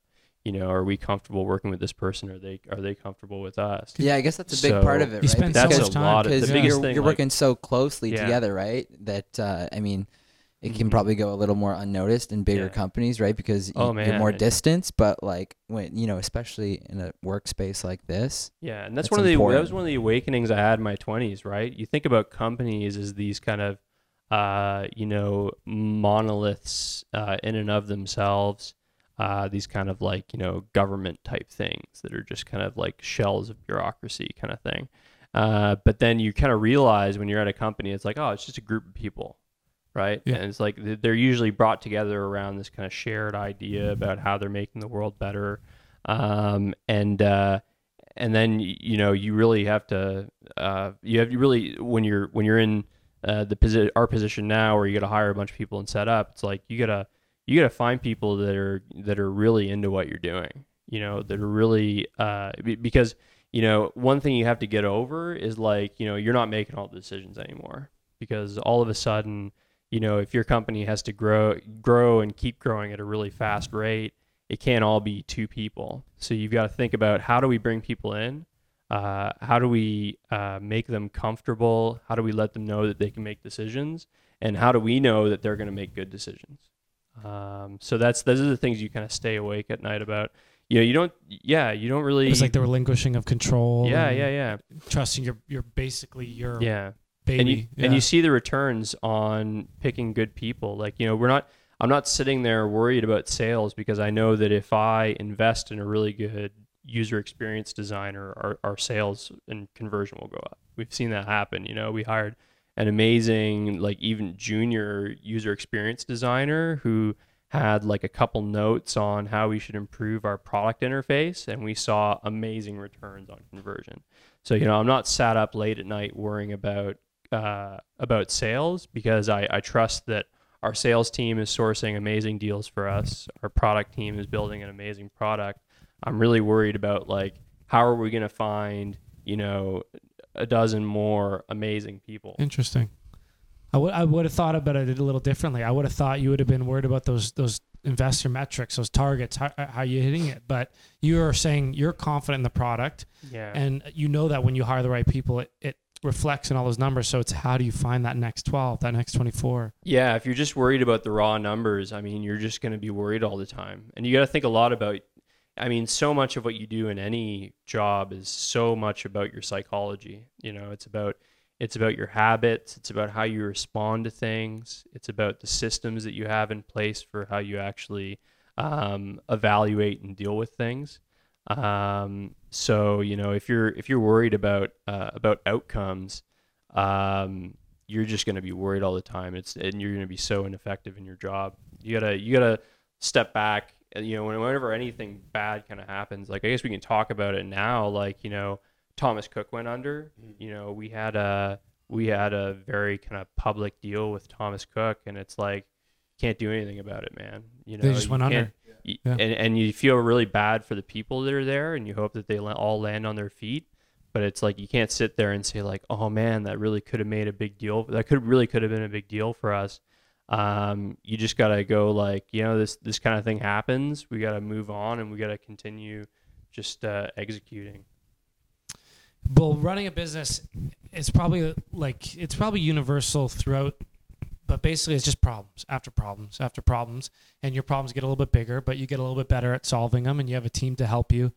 Are we comfortable working with this person? Are they comfortable with us? Yeah, I guess that's a big part of it, right? You're working so closely together, right? That it can probably go a little more unnoticed in bigger companies, right? Because you're more distance, but like when especially in a workspace like this. Yeah, and that was one of the awakenings I had in my 20s, right? You think about companies as these kind of monoliths in and of themselves. These kind of like, government type things that are just kind of like shells of bureaucracy kind of thing. But then you kind of realize when you're at a company, it's like, oh, it's just a group of people, right? Yeah. And it's like they're usually brought together around this kind of shared idea about how they're making the world better. And then, you really have to, when you're in our position now where you got to hire a bunch of people and set up, it's like you gotta find people that are really into what you're doing, that are really because one thing you have to get over is like, you're not making all the decisions anymore, because all of a sudden, if your company has to grow and keep growing at a really fast rate, it can't all be two people. So you've got to think about, how do we bring people in? How do we make them comfortable? How do we let them know that they can make decisions? And how do we know that they're going to make good decisions? So those are the things you kind of stay awake at night about. You don't really. It's like the relinquishing of control. Yeah. Trusting your baby. And you see the returns on picking good people. Like, I'm not sitting there worried about sales, because I know that if I invest in a really good user experience designer, our sales and conversion will go up. We've seen that happen. We hired an amazing, like, even junior user experience designer who had like a couple notes on how we should improve our product interface, and we saw amazing returns on conversion. So, I'm not sat up late at night worrying about sales, because I trust that our sales team is sourcing amazing deals for us. Our product team is building an amazing product. I'm really worried about, like, how are we going to find, a dozen more amazing people. Interesting. I would have thought about it a little differently. I would have thought you would have been worried about those investor metrics, those targets, how you're hitting it. But you are saying you're confident in the product, and that when you hire the right people, it reflects in all those numbers. So it's how do you find that next 12, that next 24? Yeah, if you're just worried about the raw numbers, I mean, you're just going to be worried all the time. And you got to think a lot about, I mean, so much of what you do in any job is so much about your psychology. You know, it's about your habits. It's about how you respond to things. It's about the systems that you have in place for how you actually evaluate and deal with things. So, you know, if you're worried about outcomes, you're just going to be worried all the time. And you're going to be so ineffective in your job. You gotta step back. You know, whenever anything bad kind of happens, like, I guess we can talk about it now. Like, you know, Thomas Cook went under. You know, we had a very kind of public deal with Thomas Cook, and it's like, can't do anything about it, man. You know, they just went under. Yeah. And you feel really bad for the people that are there, and you hope that they all land on their feet. But it's like, you can't sit there and say like, oh man, that really could have made a big deal. That could have been a big deal for us. You just got to go like, you know, this kind of thing happens. We got to move on, and we got to continue just executing. Well, running a business is probably like, it's probably universal throughout, but basically it's just problems after problems after problems, and your problems get a little bit bigger, but you get a little bit better at solving them, and you have a team to help you.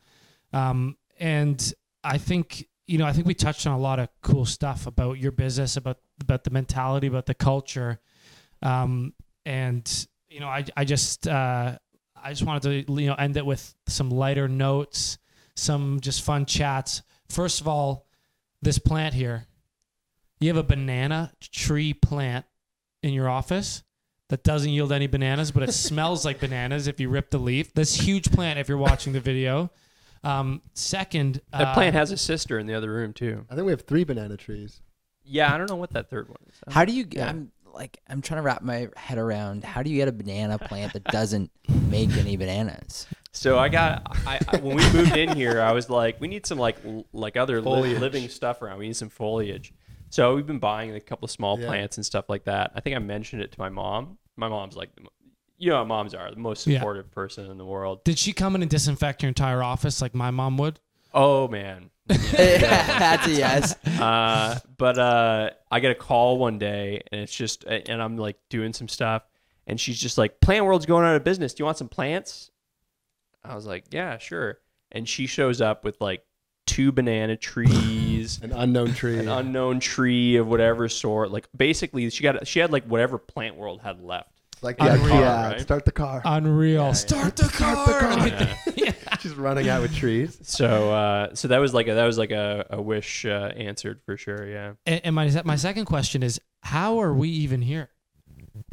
And I think, you know, I think we touched on a lot of cool stuff about your business, about the mentality, about the culture. And you know, I just wanted to, you know, end it with some lighter notes, some just fun chats. First of all, this plant here, you have a banana tree plant in your office that doesn't yield any bananas, but it smells like bananas if you rip the leaf. This huge plant, if you're watching the video. Second, that plant has a sister in the other room too. I think we have 3 banana trees. Yeah. I don't know what that third one is. How do you get, yeah. I'm trying to wrap my head around, how do you get a banana plant that doesn't make any bananas? So I when we moved in here, I was like, we need some like other living stuff around. We need some foliage. So we've been buying a couple of small plants and stuff like that. I think I mentioned it to my mom. My mom's like, you know how moms are, the most supportive person in the world. Did she come in and disinfect your entire office like my mom would? Oh man. That's a yes. But I get a call one day, and it's just, and I'm like doing some stuff, and she's just like, Plant World's going out of business. Do you want some plants? I was like, yeah, sure. And she shows up with like 2 banana trees, an unknown tree of whatever sort. Like basically she had like whatever Plant World had left. Like start the car. Unreal. Yeah, start the car. Yeah. She's running out with trees. So that was like a wish answered for sure. Yeah. And my second question is, how are we even here?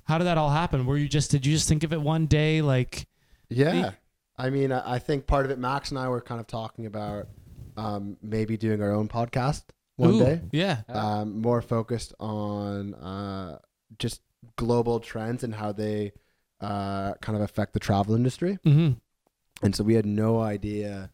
How did that all happen? Did you just think of it one day? Like, yeah. I mean, I think part of it, Max and I were kind of talking about maybe doing our own podcast one day. Yeah. More focused on just global trends and how they kind of affect the travel industry. Mm-hmm. And so we had no idea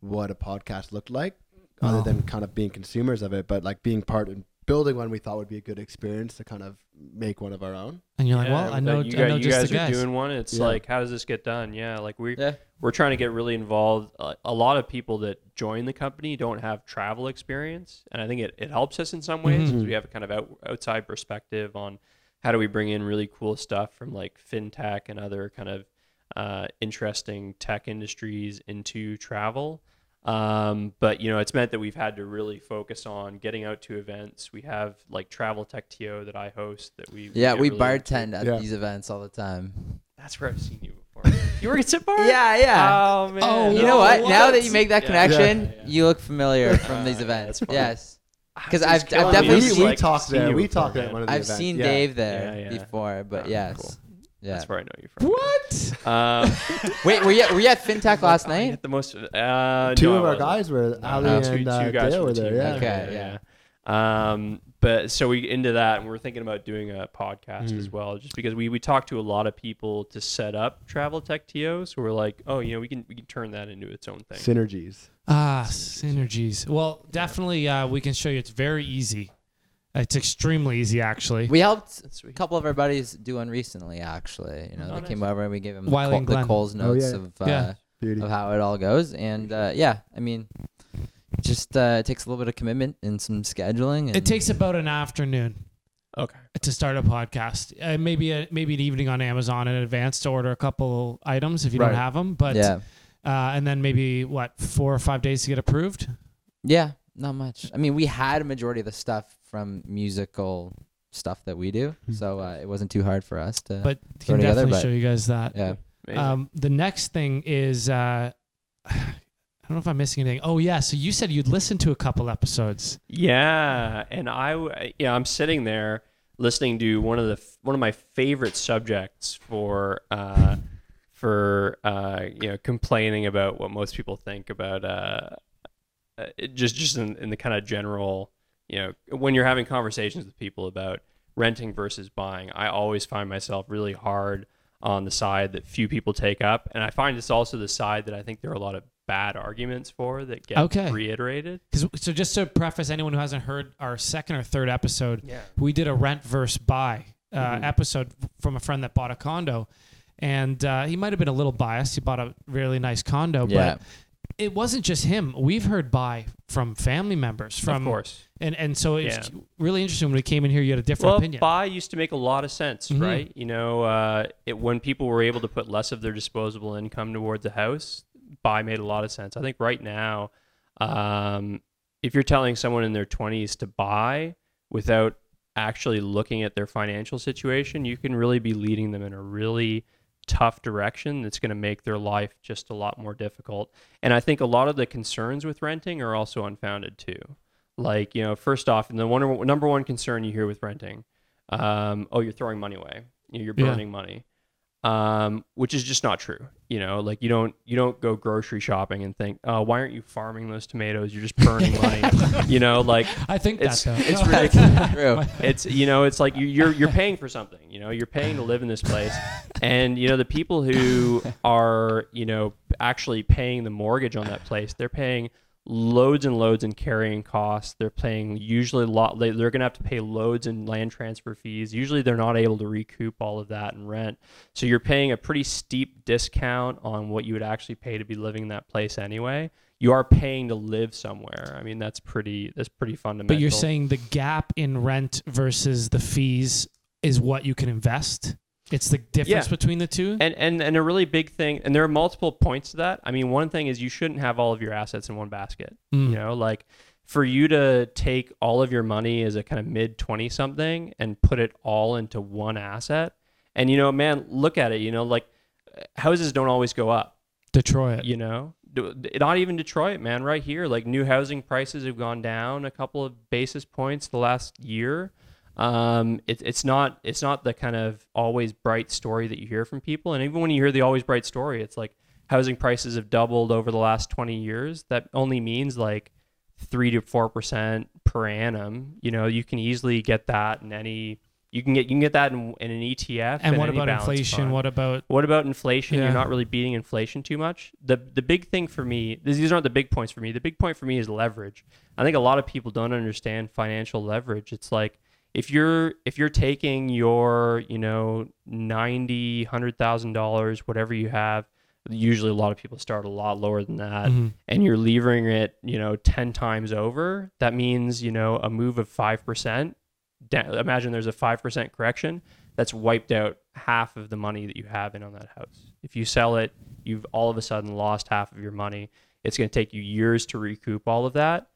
what a podcast looked like other than kind of being consumers of it, but like being part of building one we thought would be a good experience to kind of make one of our own. And you're like, well, I know you guys are doing one. It's like, how does this get done? Yeah. Like we're trying to get really involved. A lot of people that join the company don't have travel experience. And I think it helps us in some ways because we have a kind of outside perspective on how do we bring in really cool stuff from like fintech and other kind of interesting tech industries into travel. But you know, it's meant that we've had to really focus on getting out to events. We have like Travel Tech TO that I host that we bartend at these events all the time. That's where I've seen you before. You work at Sip Bar? Yeah. Oh man. Oh, you know what? Now that you make that connection, you look familiar from these events. Yes. Because I've definitely seen you talk there. We talked there at one of the events. I've seen Dave there before, but yes. Cool. Yeah. That's where I know you from. What? Wait, were you at FinTech last night? At the most, two of our guys were. Ali and Dale were there. Yeah. Okay. Yeah. But so we into that, and we're thinking about doing a podcast as well, just because we talked to a lot of people to set up Travel Tech TO. So we're like, oh, you know, we can turn that into its own thing. Synergies. Synergies. Well, definitely, we can show you. It's very easy. It's extremely easy, actually. We helped a couple of our buddies do one recently, actually. You know, they came over and we gave them the Cole's notes of how it all goes. And I mean, just takes a little bit of commitment and some scheduling. And it takes about an afternoon. Okay. To start a podcast, maybe an evening on Amazon in advance to order a couple items if you don't have them, but and then maybe 4 or 5 days to get approved. Yeah, not much. I mean, we had a majority of the stuff from musical stuff that we do, so it wasn't too hard for us to. But can definitely show you guys that. Yeah. The next thing is, I don't know if I'm missing anything. Oh, yeah. So you said you'd listened to a couple episodes. Yeah. And I'm sitting there listening to one of my favorite subjects for complaining about what most people think about, just in the kind of general, when you're having conversations with people about renting versus buying. I always find myself really hard on the side that few people take up. And I find it's also the side that I think there are a lot of bad arguments for that get reiterated. So just to preface anyone who hasn't heard our second or third episode, we did a rent versus buy episode from a friend that bought a condo. And he might have been a little biased. He bought a really nice condo, but it wasn't just him. We've heard buy from family members. Of course. And so it's really interesting when we came in here, you had a different opinion. Buy used to make a lot of sense, right? When people were able to put less of their disposable income towards a house, buy made a lot of sense. I think right now, if you're telling someone in their 20s to buy without actually looking at their financial situation, you can really be leading them in a really tough direction that's going to make their life just a lot more difficult. And I think a lot of the concerns with renting are also unfounded too. Like, first off, and the number one concern you hear with renting, you're throwing money away. You're burning money. Which is just not true. You don't go grocery shopping and think, oh, why aren't you farming those tomatoes? You're just burning money. I think it's ridiculous. True. It's like you're paying for something, you're paying to live in this place. And the people who are, actually paying the mortgage on that place, they're paying loads and loads in carrying costs. They're paying they're going to have to pay loads in land transfer fees. Usually they're not able to recoup all of that in rent. So you're paying a pretty steep discount on what you would actually pay to be living in that place anyway. You are paying to live somewhere. I mean, that's pretty fundamental. But you're saying the gap in rent versus the fees is what you can invest? It's the difference between the two? And a really big thing, and there are multiple points to that. I mean, one thing is you shouldn't have all of your assets in one basket. For you to take all of your money as a kind of mid-20 something and put it all into one asset. And, look at it, houses don't always go up. Detroit. Not even Detroit, man, right here. Like, new housing prices have gone down a couple of basis points the last year. It's not the kind of always bright story that you hear from people. And even when you hear the always bright story, it's like housing prices have doubled over the last 20 years. That only means like 3 to 4% per annum. You can easily get that in any, you can get that in an ETF. And what about inflation? Fund. What about inflation? Yeah. You're not really beating inflation too much. The big thing for me, these aren't the big points for me. The big point for me is leverage. I think a lot of people don't understand financial leverage. It's like, if you're taking your, $90,000, $100,000, whatever you have, usually a lot of people start a lot lower than that, and you're levering it, 10 times over, that means, a move of 5%. Imagine there's a 5% correction. That's wiped out half of the money that you have in on that house. If you sell it, you've all of a sudden lost half of your money. It's going to take you years to recoup all of that.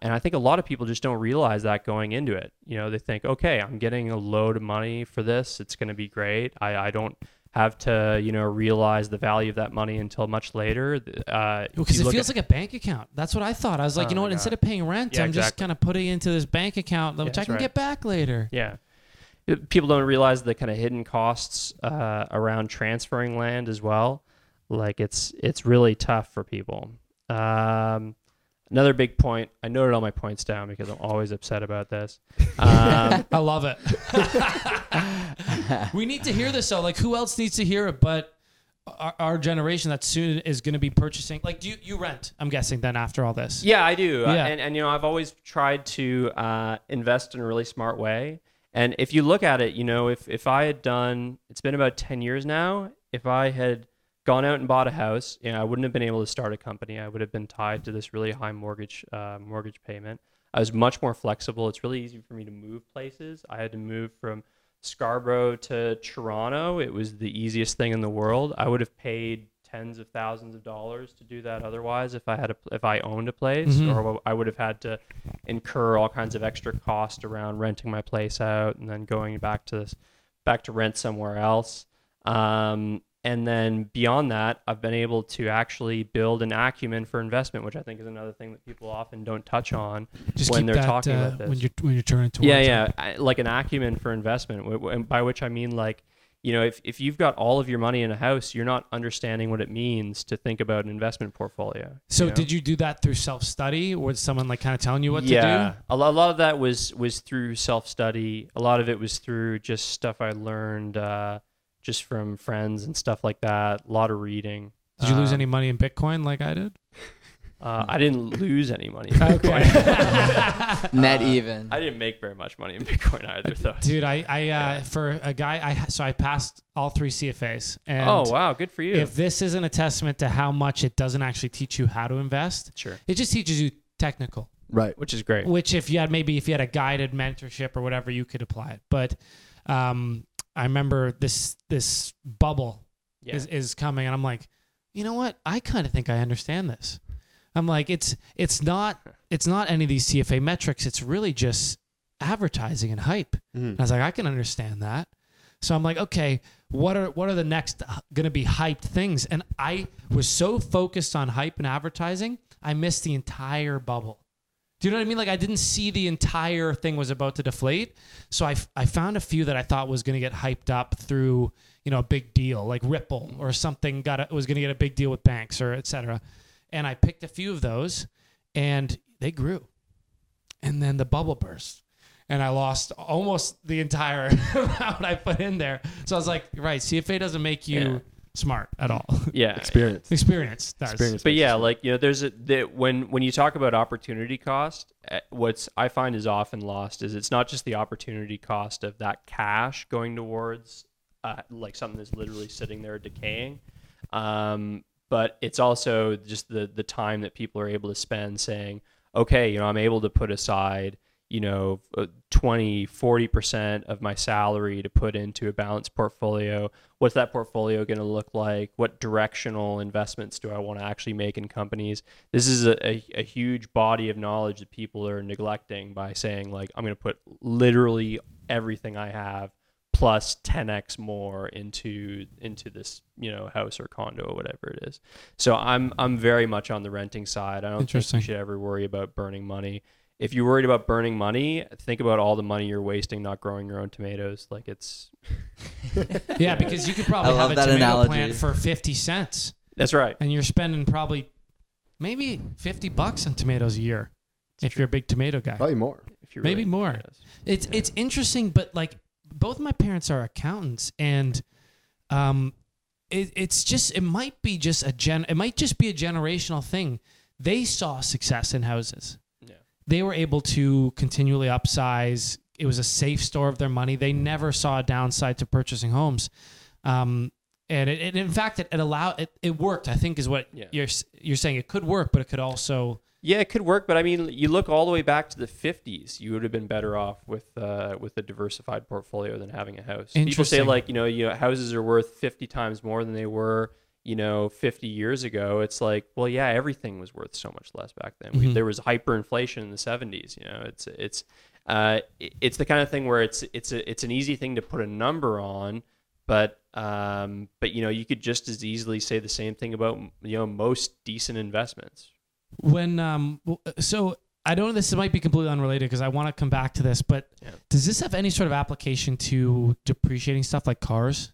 And I think a lot of people just don't realize that going into it. They think, okay, I'm getting a load of money for this. It's going to be great. I don't have to, realize the value of that money until much later. Because it feels like a bank account. That's what I thought. I was like, instead of paying rent, I'm just kind of putting it into this bank account, which I can get back later. Yeah. People don't realize the kind of hidden costs around transferring land as well. Like it's really tough for people. Another big point. I noted all my points down because I'm always upset about this. I love it. We need to hear this though. Like, who else needs to hear it but our generation that soon is going to be purchasing? Like, you rent? I'm guessing then after all this. Yeah, I do. Yeah. And I've always tried to invest in a really smart way. And if you look at it, if I had done, it's been about 10 years now. If I had gone out and bought a house, you know, I wouldn't have been able to start a company. I would have been tied to this really high mortgage payment. I was much more flexible. It's really easy for me to move places. I had to move from Scarborough to Toronto. It was the easiest thing in the world. I would have paid tens of thousands of dollars to do that otherwise if I owned a place, mm-hmm. or I would have had to incur all kinds of extra cost around renting my place out and then going back to rent somewhere else. And then beyond that, I've been able to actually build an acumen for investment, which I think is another thing that people often don't touch on when they're talking about this. When you're turning towards like an acumen for investment, by which I mean, like, you know, if you've got all of your money in a house, you're not understanding what it means to think about an investment portfolio. So, you know? Did you do that through self-study, or was someone like kind of telling you what to do? A lot of that was through self-study. A lot of it was through just stuff I learned. Just from friends and stuff like that, a lot of reading. Did you lose any money in Bitcoin like I did? I didn't lose any money in Bitcoin. Net even. I didn't make very much money in Bitcoin either, though. Dude, I passed all three CFAs. And oh, wow, good for you. If this isn't a testament to how much it doesn't actually teach you how to invest, sure, it just teaches you technical. Right. Which is great. Which if you had a guided mentorship or whatever, you could apply it. But, I remember this bubble is coming, and I'm like, you know what? I kind of think I understand this. I'm like, it's not any of these CFA metrics. It's really just advertising and hype. Mm-hmm. And I was like, I can understand that. So I'm like, okay, what are the next going to be hyped things? And I was so focused on hype and advertising, I missed the entire bubble. Do you know what I mean? Like, I didn't see the entire thing was about to deflate. So I found a few that I thought was going to get hyped up through, you know, a big deal, like Ripple or something was going to get a big deal with banks or et cetera. And I picked a few of those, and they grew. And then the bubble burst, and I lost almost the entire amount I put in there. So I was like, right, CFA doesn't make you... Yeah. smart at all. Yeah. Experience. But yeah, like, you know, when you talk about opportunity cost, what's I find is often lost is it's not just the opportunity cost of that cash going towards like something that's literally sitting there decaying. But it's also just the time that people are able to spend saying, okay, you know, I'm able to put aside, you know, 40% of my salary to put into a balanced portfolio. What's that portfolio going to look like? What directional investments do I want to actually make in companies? This is a huge body of knowledge that people are neglecting by saying, like, I'm going to put literally everything I have plus 10x more into this, you know, house or condo or whatever it is. So I'm very much on the renting side. I don't think you should ever worry about burning money. If you're worried about burning money, think about all the money you're wasting not growing your own tomatoes. Like, it's... Yeah, because you could probably have a tomato plant for 50 cents. That's right. And you're spending probably maybe $50 on tomatoes a year if you're a big tomato guy. Probably more. Maybe more. It's interesting, but, like, both my parents are accountants, and it might just be a generational thing. They saw success in houses. They were able to continually upsize. It was a safe store of their money. They never saw a downside to purchasing homes. And it worked, I think, is what you're saying. It could work, but it could also... Yeah, it could work, but I mean, you look all the way back to the 50s. You would have been better off with a diversified portfolio than having a house. People say, like, you know, houses are worth 50 times more than they were, you know, 50 years ago. It's like, well, yeah, everything was worth so much less back then. Mm-hmm. There was hyperinflation in the 70s. You know, it's the kind of thing where it's an easy thing to put a number on, but you know, you could just as easily say the same thing about, you know, most decent investments. When so I don't know, this might be completely unrelated because I want to come back to this, but does this have any sort of application to depreciating stuff like cars?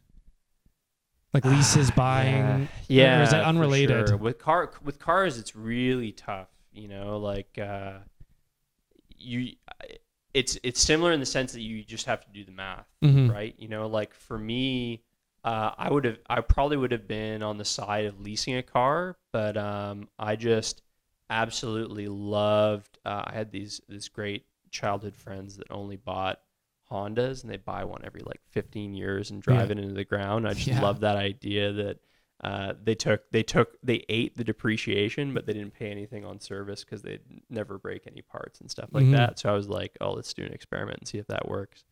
Like leases, buying, or is that unrelated? Sure. With cars, it's really tough. You know, like it's similar in the sense that you just have to do the math, mm-hmm. right? You know, like for me, I probably would have been on the side of leasing a car, but I just absolutely loved. I had these great childhood friends that only bought Hondas, and they buy one every like 15 years and drive it into the ground. I just love that idea that They ate the depreciation, but they didn't pay anything on service because they'd never break any parts and stuff like mm-hmm. that. So I was like, oh, let's do an experiment and see if that works.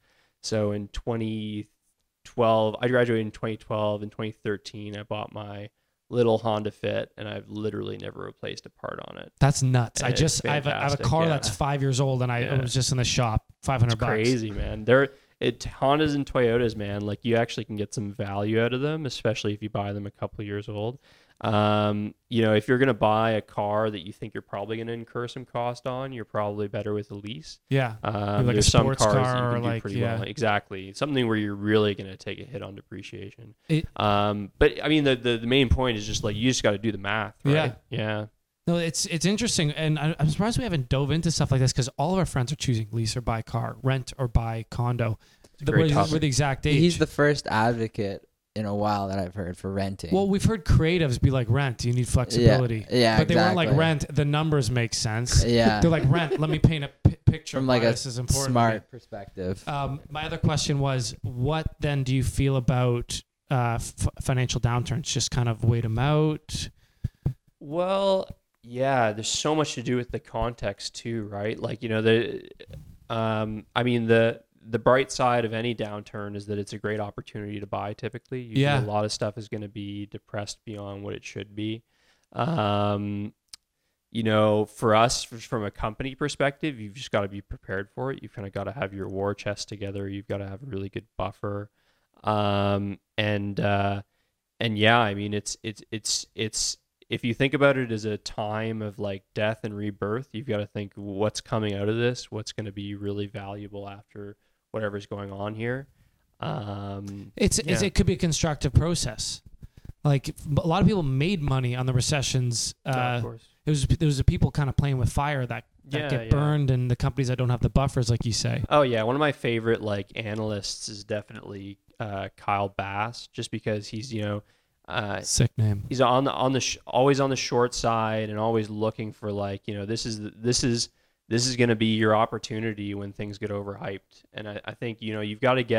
So in 2012, I graduated in 2012. In 2013, I bought my little Honda Fit, and I've literally never replaced a part on it. That's nuts. And I have a car yeah. that's 5 years old, and I was just in the shop, $500. Crazy, man. Hondas and Toyotas, man, like you actually can get some value out of them, especially if you buy them a couple years old. You know, if you're going to buy a car that you think you're probably going to incur some cost on, you're probably better with a lease. Yeah. Like there's some cars car you can do like, pretty yeah. well. Exactly. Something where you're really going to take a hit on depreciation. But I mean, the main point is just like, you just got to do the math, right? Yeah. Yeah. No, it's interesting, and I'm surprised we haven't dove into stuff like this because all of our friends are choosing lease or buy car, rent or buy condo. We're the exact age. He's the first advocate in a while that I've heard for renting. Well, we've heard creatives be like, rent, you need flexibility. Yeah, but they weren't like, rent, the numbers make sense. Yeah. They're like, rent, let me paint a picture from like a smart perspective. My other question was, what then do you feel about financial downturns? Just kind of wait them out? Well... yeah, there's so much to do with the context too, right? Like, you know, the bright side of any downturn is that it's a great opportunity to buy typically. Usually yeah. a lot of stuff is going to be depressed beyond what it should be. You know, for us, from a company perspective, you've just got to be prepared for it. You've kind of got to have your war chest together. You've got to have a really good buffer. And yeah, I mean, it's if you think about it as a time of like death and rebirth, you've got to think what's coming out of this, what's going to be really valuable after whatever's going on here. It could be a constructive process. Like a lot of people made money on the recessions. Of course. There was the people kind of playing with fire that get burned, and the companies that don't have the buffers, like you say. Oh yeah. One of my favorite like analysts is definitely Kyle Bass, just because he's, you know, sick name. He's always on the short side and always looking for like, you know, this is going to be your opportunity when things get overhyped. And I think, you know, you've got to be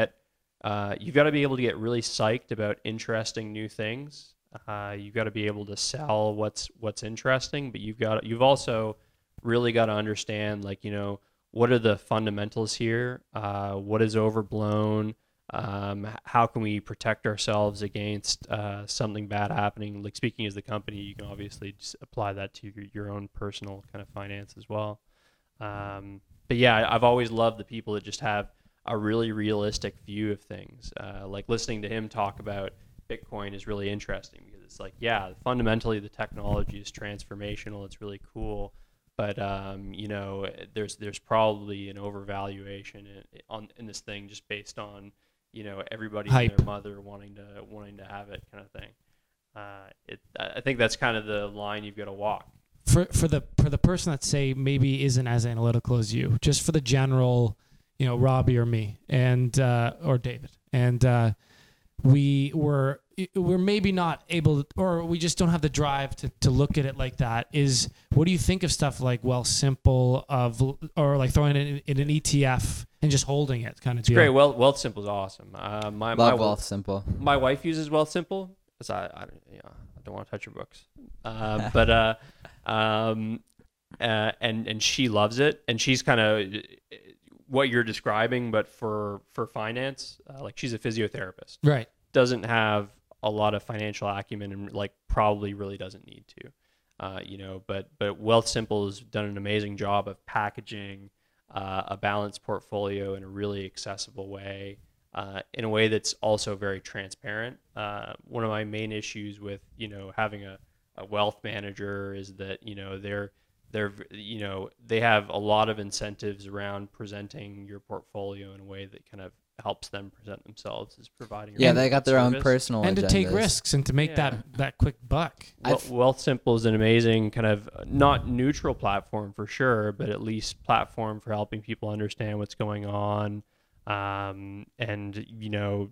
able to get really psyched about interesting new things. You've got to be able to sell what's interesting, but you've also really got to understand like, you know, what are the fundamentals here? What is overblown? How can we protect ourselves against something bad happening? Like speaking as the company, you can obviously just apply that to your own personal kind of finance as well. But yeah, I've always loved the people that just have a really realistic view of things. Like listening to him talk about Bitcoin is really interesting because it's like, yeah, fundamentally the technology is transformational. It's really cool. But, you know, there's probably an overvaluation in this thing just based on, you know, everybody and their mother wanting to have it kind of thing. I think that's kind of the line you've got to walk. For the person that say maybe isn't as analytical as you, just for the general, you know, Robbie or me and or David, and we're maybe not able to, or we just don't have the drive to look at it like that. Is what do you think of stuff like Wealthsimple or like throwing it in an ETF and just holding it kind of deal? It's great. Wealthsimple is awesome. My Wealthsimple. My wife uses Wealthsimple. Cause I don't want to touch her books. And she loves it, and she's kind of what you're describing, but for finance, like she's a physiotherapist, right? Doesn't have a lot of financial acumen and like probably really doesn't need to, you know, but Wealthsimple has done an amazing job of packaging a balanced portfolio in a really accessible way, in a way that's also very transparent. One of my main issues with, you know, having a wealth manager is that, you know, they have a lot of incentives around presenting your portfolio in a way that kind of helps them present themselves as providing. Yeah, they got their own personal and agendas. To take risks and to make that quick buck. Wealthsimple is an amazing kind of not neutral platform for sure, but at least platform for helping people understand what's going on, and you know,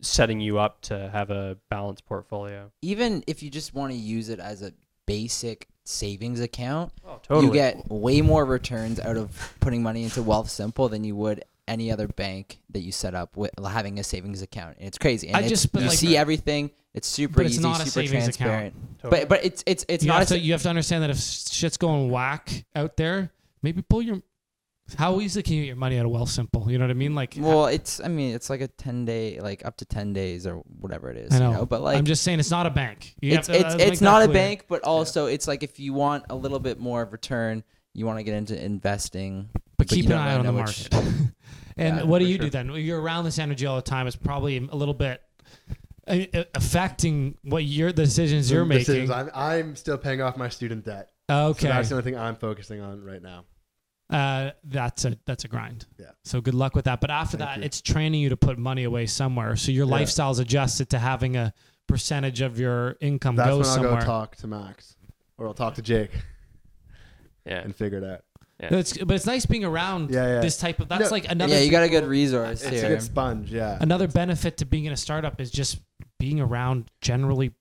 setting you up to have a balanced portfolio. Even if you just want to use it as a basic savings account, you get way more returns out of putting money into Wealthsimple than you would any other bank that you set up with having a savings account. And it's crazy. And you see everything. It's super easy, super transparent. Totally. But it's not. You have to understand that if shit's going whack out there, maybe pull your. How easily can you get your money out of Wealthsimple? You know what I mean? Like, well, it's like a 10-day, like up to 10 days or whatever it is. I know. You know? But like, I'm just saying, it's not a bank. It's not a bank, but also it's like if you want a little bit more of return, you want to get into investing, but keep an eye on the market. And yeah, what do you do then? You're around this energy all the time. It's probably a little bit affecting what the decisions you're making. I'm still paying off my student debt. Okay, so that's the only thing I'm focusing on right now. That's a grind. Yeah. So good luck with that. But after that, it's training you to put money away somewhere. So your lifestyle's adjusted to having a percentage of your income go somewhere. I'll go talk to Max, or I'll talk to Jake. Yeah. And figure it out. Yeah. But it's nice being around this type of. That's like another. Yeah, you got a good resource. It's a good sponge. Yeah. Another benefit to being in a startup is just being around generally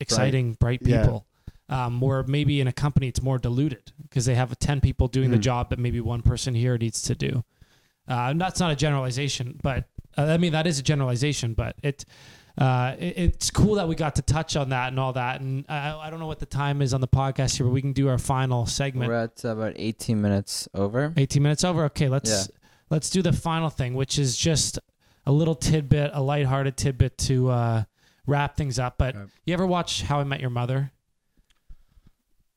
exciting, bright people. Or maybe in a company it's more diluted because they have 10 people doing the job that maybe one person here needs to do. That's not a generalization, but that is a generalization, but it's cool that we got to touch on that and all that. And I don't know what the time is on the podcast here, but we can do our final segment. We're at about 18 minutes over. Okay. Let's do the final thing, which is just a little tidbit, a lighthearted tidbit to, wrap things up. But you ever watch How I Met Your Mother?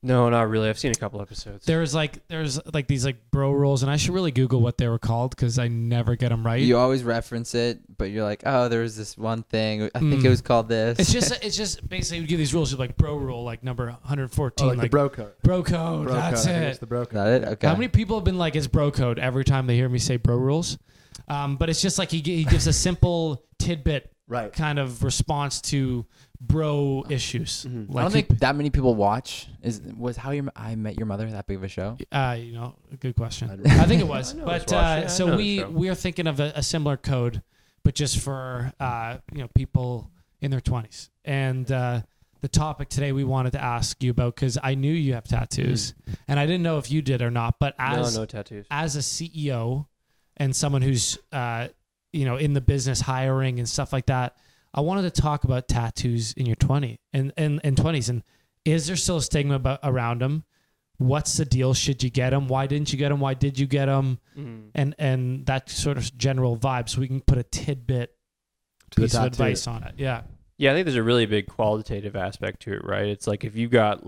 No, not really. I've seen a couple episodes. There's these like bro rules, and I should really Google what they were called because I never get them right. You always reference it, but you're like, oh, there was this one thing. I think it was called this. It's just basically we give these rules like bro rule, like number 114, like the bro code. Bro code. That's it. It's the bro code. Not it. Okay. How many people have been like it's bro code every time they hear me say bro rules? But it's just like he gives a simple tidbit. Right. Kind of response to bro issues. Mm-hmm. Like I don't think that many people watch. Was How I Met Your Mother that big of a show? Good question. I think it was. So we are thinking of a similar code, but just for people in their 20s. And the topic today we wanted to ask you about because I knew you have tattoos, and I didn't know if you did or not. But no tattoos. As a CEO and someone who's in the business hiring and stuff like that, I wanted to talk about tattoos in your 20s and 20s. And is there still a stigma around them? What's the deal? Should you get them? Why didn't you get them? Why did you get them? Mm-hmm. And that sort of general vibe. So we can put a tidbit piece of advice on it. Yeah. Yeah. I think there's a really big qualitative aspect to it, right? It's like, if you got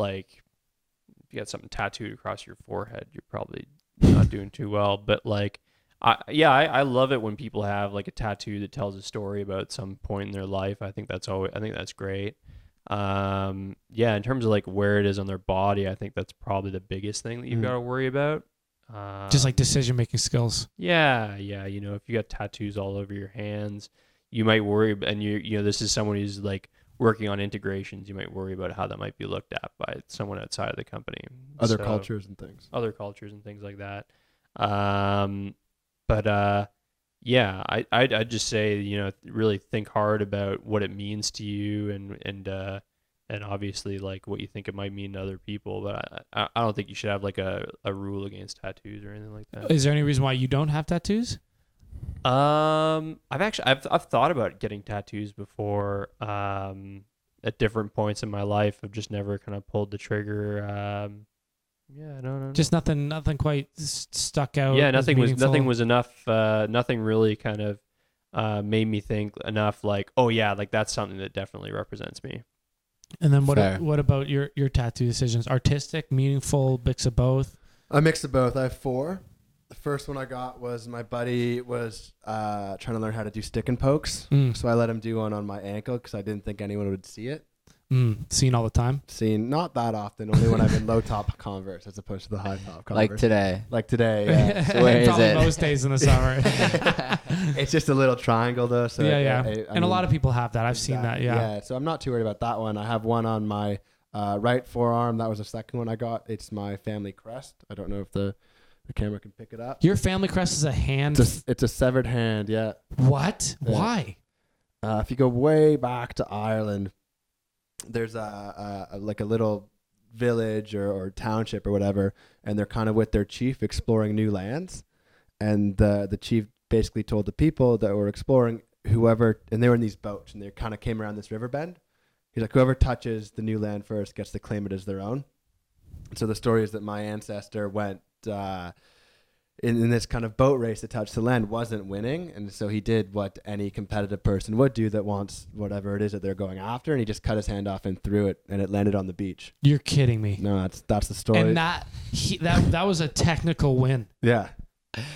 something tattooed across your forehead, you're probably not doing too well, but like, I love it when people have like a tattoo that tells a story about some point in their life. I think that's great. In terms of like where it is on their body, I think that's probably the biggest thing that you've got to worry about. Just like decision-making skills. Yeah. If you got tattoos all over your hands, you might worry. And this is someone who's like working on integrations. You might worry about how that might be looked at by someone outside of the company. Other cultures and things like that. I'd just say, really think hard about what it means to you and obviously like what you think it might mean to other people. But I don't think you should have like a rule against tattoos or anything like that. Is there any reason why you don't have tattoos? I've thought about getting tattoos before, at different points in my life. I've just never kind of pulled the trigger, Yeah, no. Just nothing quite stuck out. Yeah, nothing was enough. Nothing really kind of made me think enough. Like, oh yeah, like that's something that definitely represents me. And then what about your tattoo decisions? Artistic, meaningful, mix of both. A mix of both. I have 4. The first one I got was my buddy was trying to learn how to do stick and pokes, so I let him do one on my ankle because I didn't think anyone would see it. Seen all the time? Seen not that often, only when I'm in low top Converse as opposed to the high top Converse. Like today, yeah. So where probably is it? Most days in the summer. It's just a little triangle though. So yeah. I mean, a lot of people have that. I've seen that, yeah. Yeah, so I'm not too worried about that one. I have one on my right forearm. That was the second one I got. It's my family crest. I don't know if the camera can pick it up. Your family crest is a hand? It's a severed hand, yeah. What? Yeah. Why? If you go way back to Ireland, there's a little village or township or whatever, and they're kind of with their chief exploring new lands, and the chief basically told the people that were exploring, whoever, and they were in these boats and they kind of came around this river bend. He's like, whoever touches the new land first gets to claim it as their own. So the story is that my ancestor went in this kind of boat race to touch the land, wasn't winning. And so he did what any competitive person would do that wants whatever it is that they're going after. And he just cut his hand off and threw it, and it landed on the beach. You're kidding me. No, that's the story. And that was a technical win. Yeah.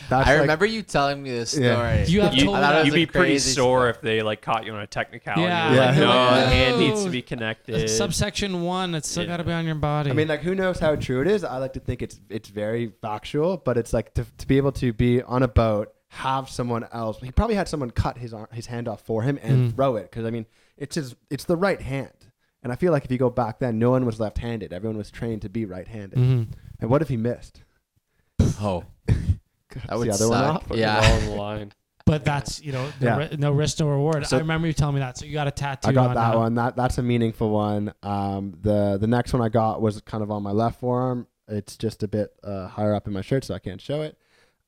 That's I remember you telling me this story. Yeah. You'd be pretty sore if they like caught you on a technicality. Yeah. Like, no, the hand needs to be connected. It's subsection 1. It's still got to be on your body. I mean, like, who knows how true it is? I like to think it's very factual, but it's like to be able to be on a boat, have someone else. He probably had someone cut his hand off for him and throw it, because I mean, it's the right hand. And I feel like if you go back then, no one was left-handed. Everyone was trained to be right-handed. Mm-hmm. And what if he missed? Oh. That would suck. Yeah. But that's, you know, no risk, no reward. So I remember you telling me that. So you got a tattoo. I got on that one. That's a meaningful one. The next one I got was kind of on my left forearm. It's just a bit higher up in my shirt, so I can't show it.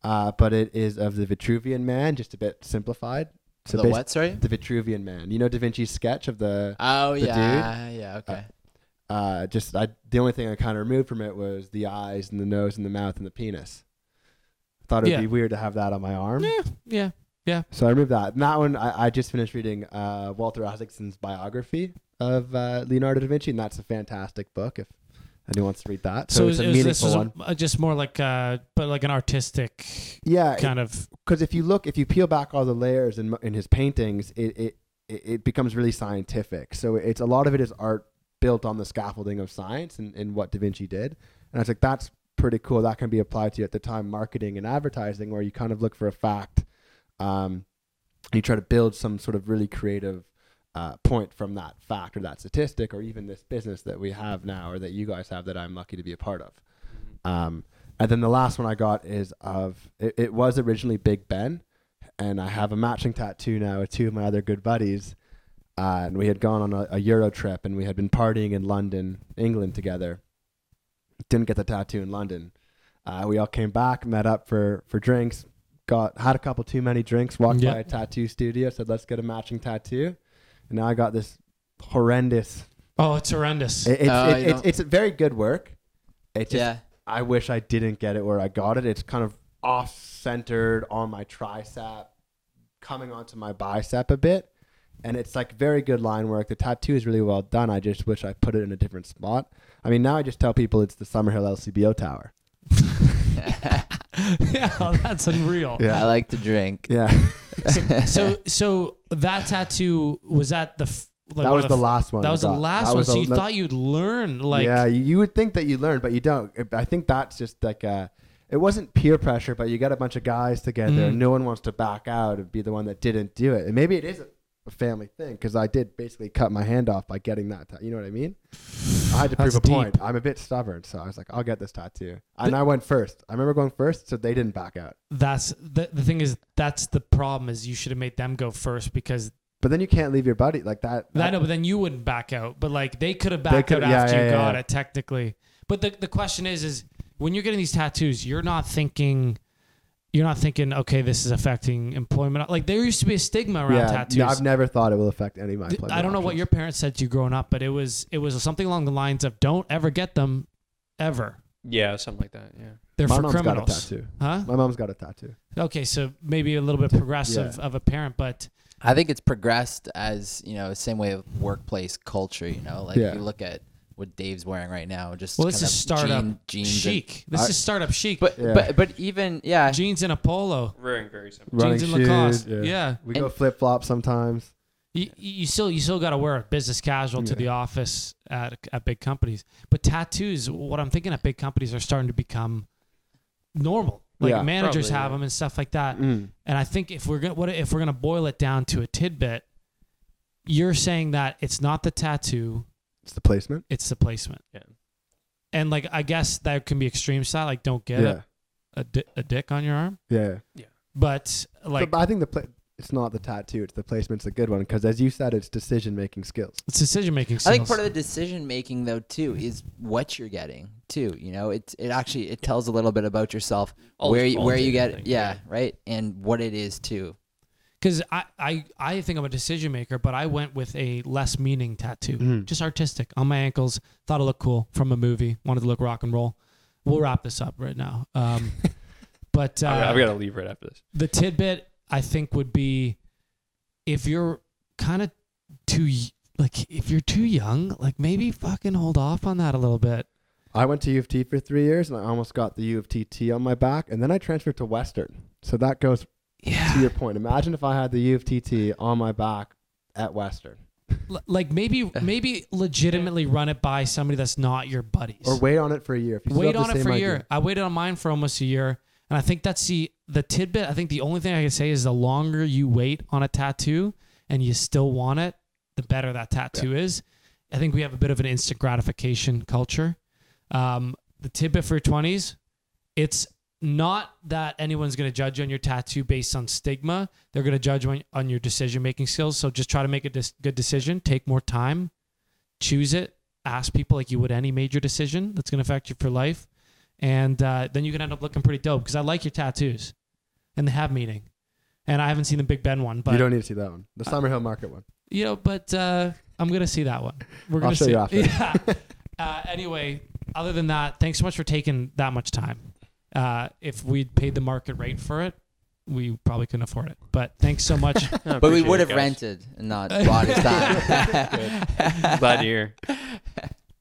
But it is of the Vitruvian Man, just a bit simplified. So the what? Sorry. The Vitruvian Man. You know Da Vinci's sketch of the. Oh the yeah. Dude? Yeah. Okay. The only thing I kind of removed from it was the eyes and the nose and the mouth and the penis. Thought it would be weird to have that on my arm. Yeah. So I removed that. And that one, I just finished reading Walter Isaacson's biography of Leonardo da Vinci, and that's a fantastic book if anyone wants to read that. So it's a meaningful one. Just more like, but like an artistic kind of. Because if you peel back all the layers in his paintings, it becomes really scientific. So it's a lot of it is art built on the scaffolding of science and what Da Vinci did. And I was like, that's pretty cool. That can be applied to, at the time, marketing and advertising, where you kind of look for a fact and you try to build some sort of really creative point from that fact or that statistic, or even this business that we have now or that you guys have that I'm lucky to be a part of. And then the last one I got is of, it was originally Big Ben, and I have a matching tattoo now with two of my other good buddies. And we had gone on a Euro trip, and we had been partying in London, England together. Didn't get the tattoo in London. We all came back, met up for drinks, had a couple too many drinks, walked by a tattoo studio, said, let's get a matching tattoo. And now I got this horrendous. Oh, it's horrendous. It's a very good work. It's just, I wish I didn't get it where I got it. It's kind of off-centered on my tricep, coming onto my bicep a bit. And it's like very good line work. The tattoo is really well done. I just wish I put it in a different spot. I mean, now I just tell people it's the Summerhill LCBO tower. That's unreal. Yeah. I like to drink. Yeah. So that tattoo, was that the... that was the last one. That was the last one. So you thought you'd learn. Yeah, you would think that you learn, but you don't. I think that's just like a... It wasn't peer pressure, but you got a bunch of guys together and no one wants to back out and be the one that didn't do it. And maybe it isn't a family thing, because I did basically cut my hand off by getting that you know what I mean? I had to prove a point. I'm a bit stubborn, so I was like, I'll get this tattoo. And I went first. I remember going first, so they didn't back out. That's the thing is, that's the problem, is you should have made them go first, because... But then you can't leave your buddy like that. I know, but then you wouldn't back out. But like, they could have backed out after you got it, technically. But the question is when you're getting these tattoos, you're not thinking, okay, this is affecting employment. Like, there used to be a stigma around tattoos. No, I've never thought it will affect any of my employment. I don't know what your parents said to you growing up, but it was something along the lines of, don't ever get them, ever. Yeah, something like that, yeah. They're for criminals. My mom's got a tattoo. Huh? My mom's got a tattoo. Okay, so maybe a little bit progressive of a parent, but... I think it's progressed as, you know, same way of workplace culture, you know? Like, if you look at what Dave's wearing right now, just this is startup jeans chic. This is startup chic, but even jeans and a polo, wearing very simple running jeans and Lacoste. We go flip flops sometimes. You still got to wear business casual to the office at big companies. But tattoos, what I'm thinking at big companies are starting to become normal. Like managers have them and stuff like that. And I think if we're gonna boil it down to a tidbit, you're saying that it's not the tattoo. It's the placement. Yeah. And like, I guess that can be extreme style. Like, don't get a dick on your arm. Yeah. But like, but I think it's not the tattoo, it's the placement's a good one, because as you said, it's decision-making skills. It's decision-making skills. I think part of the decision-making, though, too, is what you're getting, too. You know, it actually tells a little bit about yourself, where you get, right, and what it is, too. Because I think I'm a decision maker, but I went with a less meaning tattoo, just artistic, on my ankles, thought it looked cool from a movie, wanted to look rock and roll. We'll wrap this up right now. But I've got to leave right after this. The tidbit, I think, would be if you're kind of too young, like maybe fucking hold off on that a little bit. I went to U of T for 3 years and I almost got the U of T on my back, and then I transferred to Western. So that goes to your point. Imagine if I had the U of T on my back at Western. Like maybe legitimately run it by somebody that's not your buddies. Or wait on it for a year. If you wait on it for a year. I waited on mine for almost a year. And I think that's the tidbit. I think the only thing I can say is the longer you wait on a tattoo and you still want it, the better that tattoo is. I think we have a bit of an instant gratification culture. The tidbit for your 20s, it's not that anyone's going to judge you on your tattoo based on stigma. They're going to judge on your decision-making skills. So just try to make a good decision. Take more time. Choose it. Ask people like you would any major decision that's going to affect you for life. And then you can end up looking pretty dope, because I like your tattoos and they have meaning. And I haven't seen the Big Ben one, but you don't need to see that one. The Summerhill Market one. You know, but I'm going to see that one. We're going to see you after. Yeah. Anyway, other than that, thanks so much for taking that much time. If we'd paid the market rate for it, we probably couldn't afford it. But thanks so much. But we would have rented and not bought it time. Glad to hear.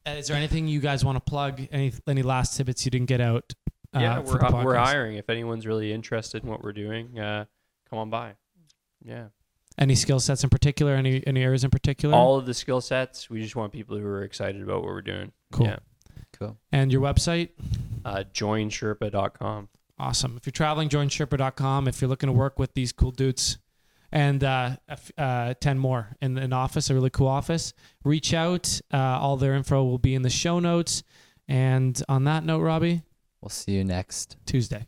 Is there anything you guys want to plug? Any last tidbits you didn't get out? Yeah, we're hiring. If anyone's really interested in what we're doing, come on by. Yeah. Any skill sets in particular? Any areas in particular? All of the skill sets. We just want people who are excited about what we're doing. Cool. Yeah. Cool. And your website? Joinsherpa.com. Awesome. If you're traveling, joinsherpa.com. If you're looking to work with these cool dudes and 10 more in an office, a really cool office, reach out. All their info will be in the show notes. And on that note, Robbie, we'll see you next Tuesday.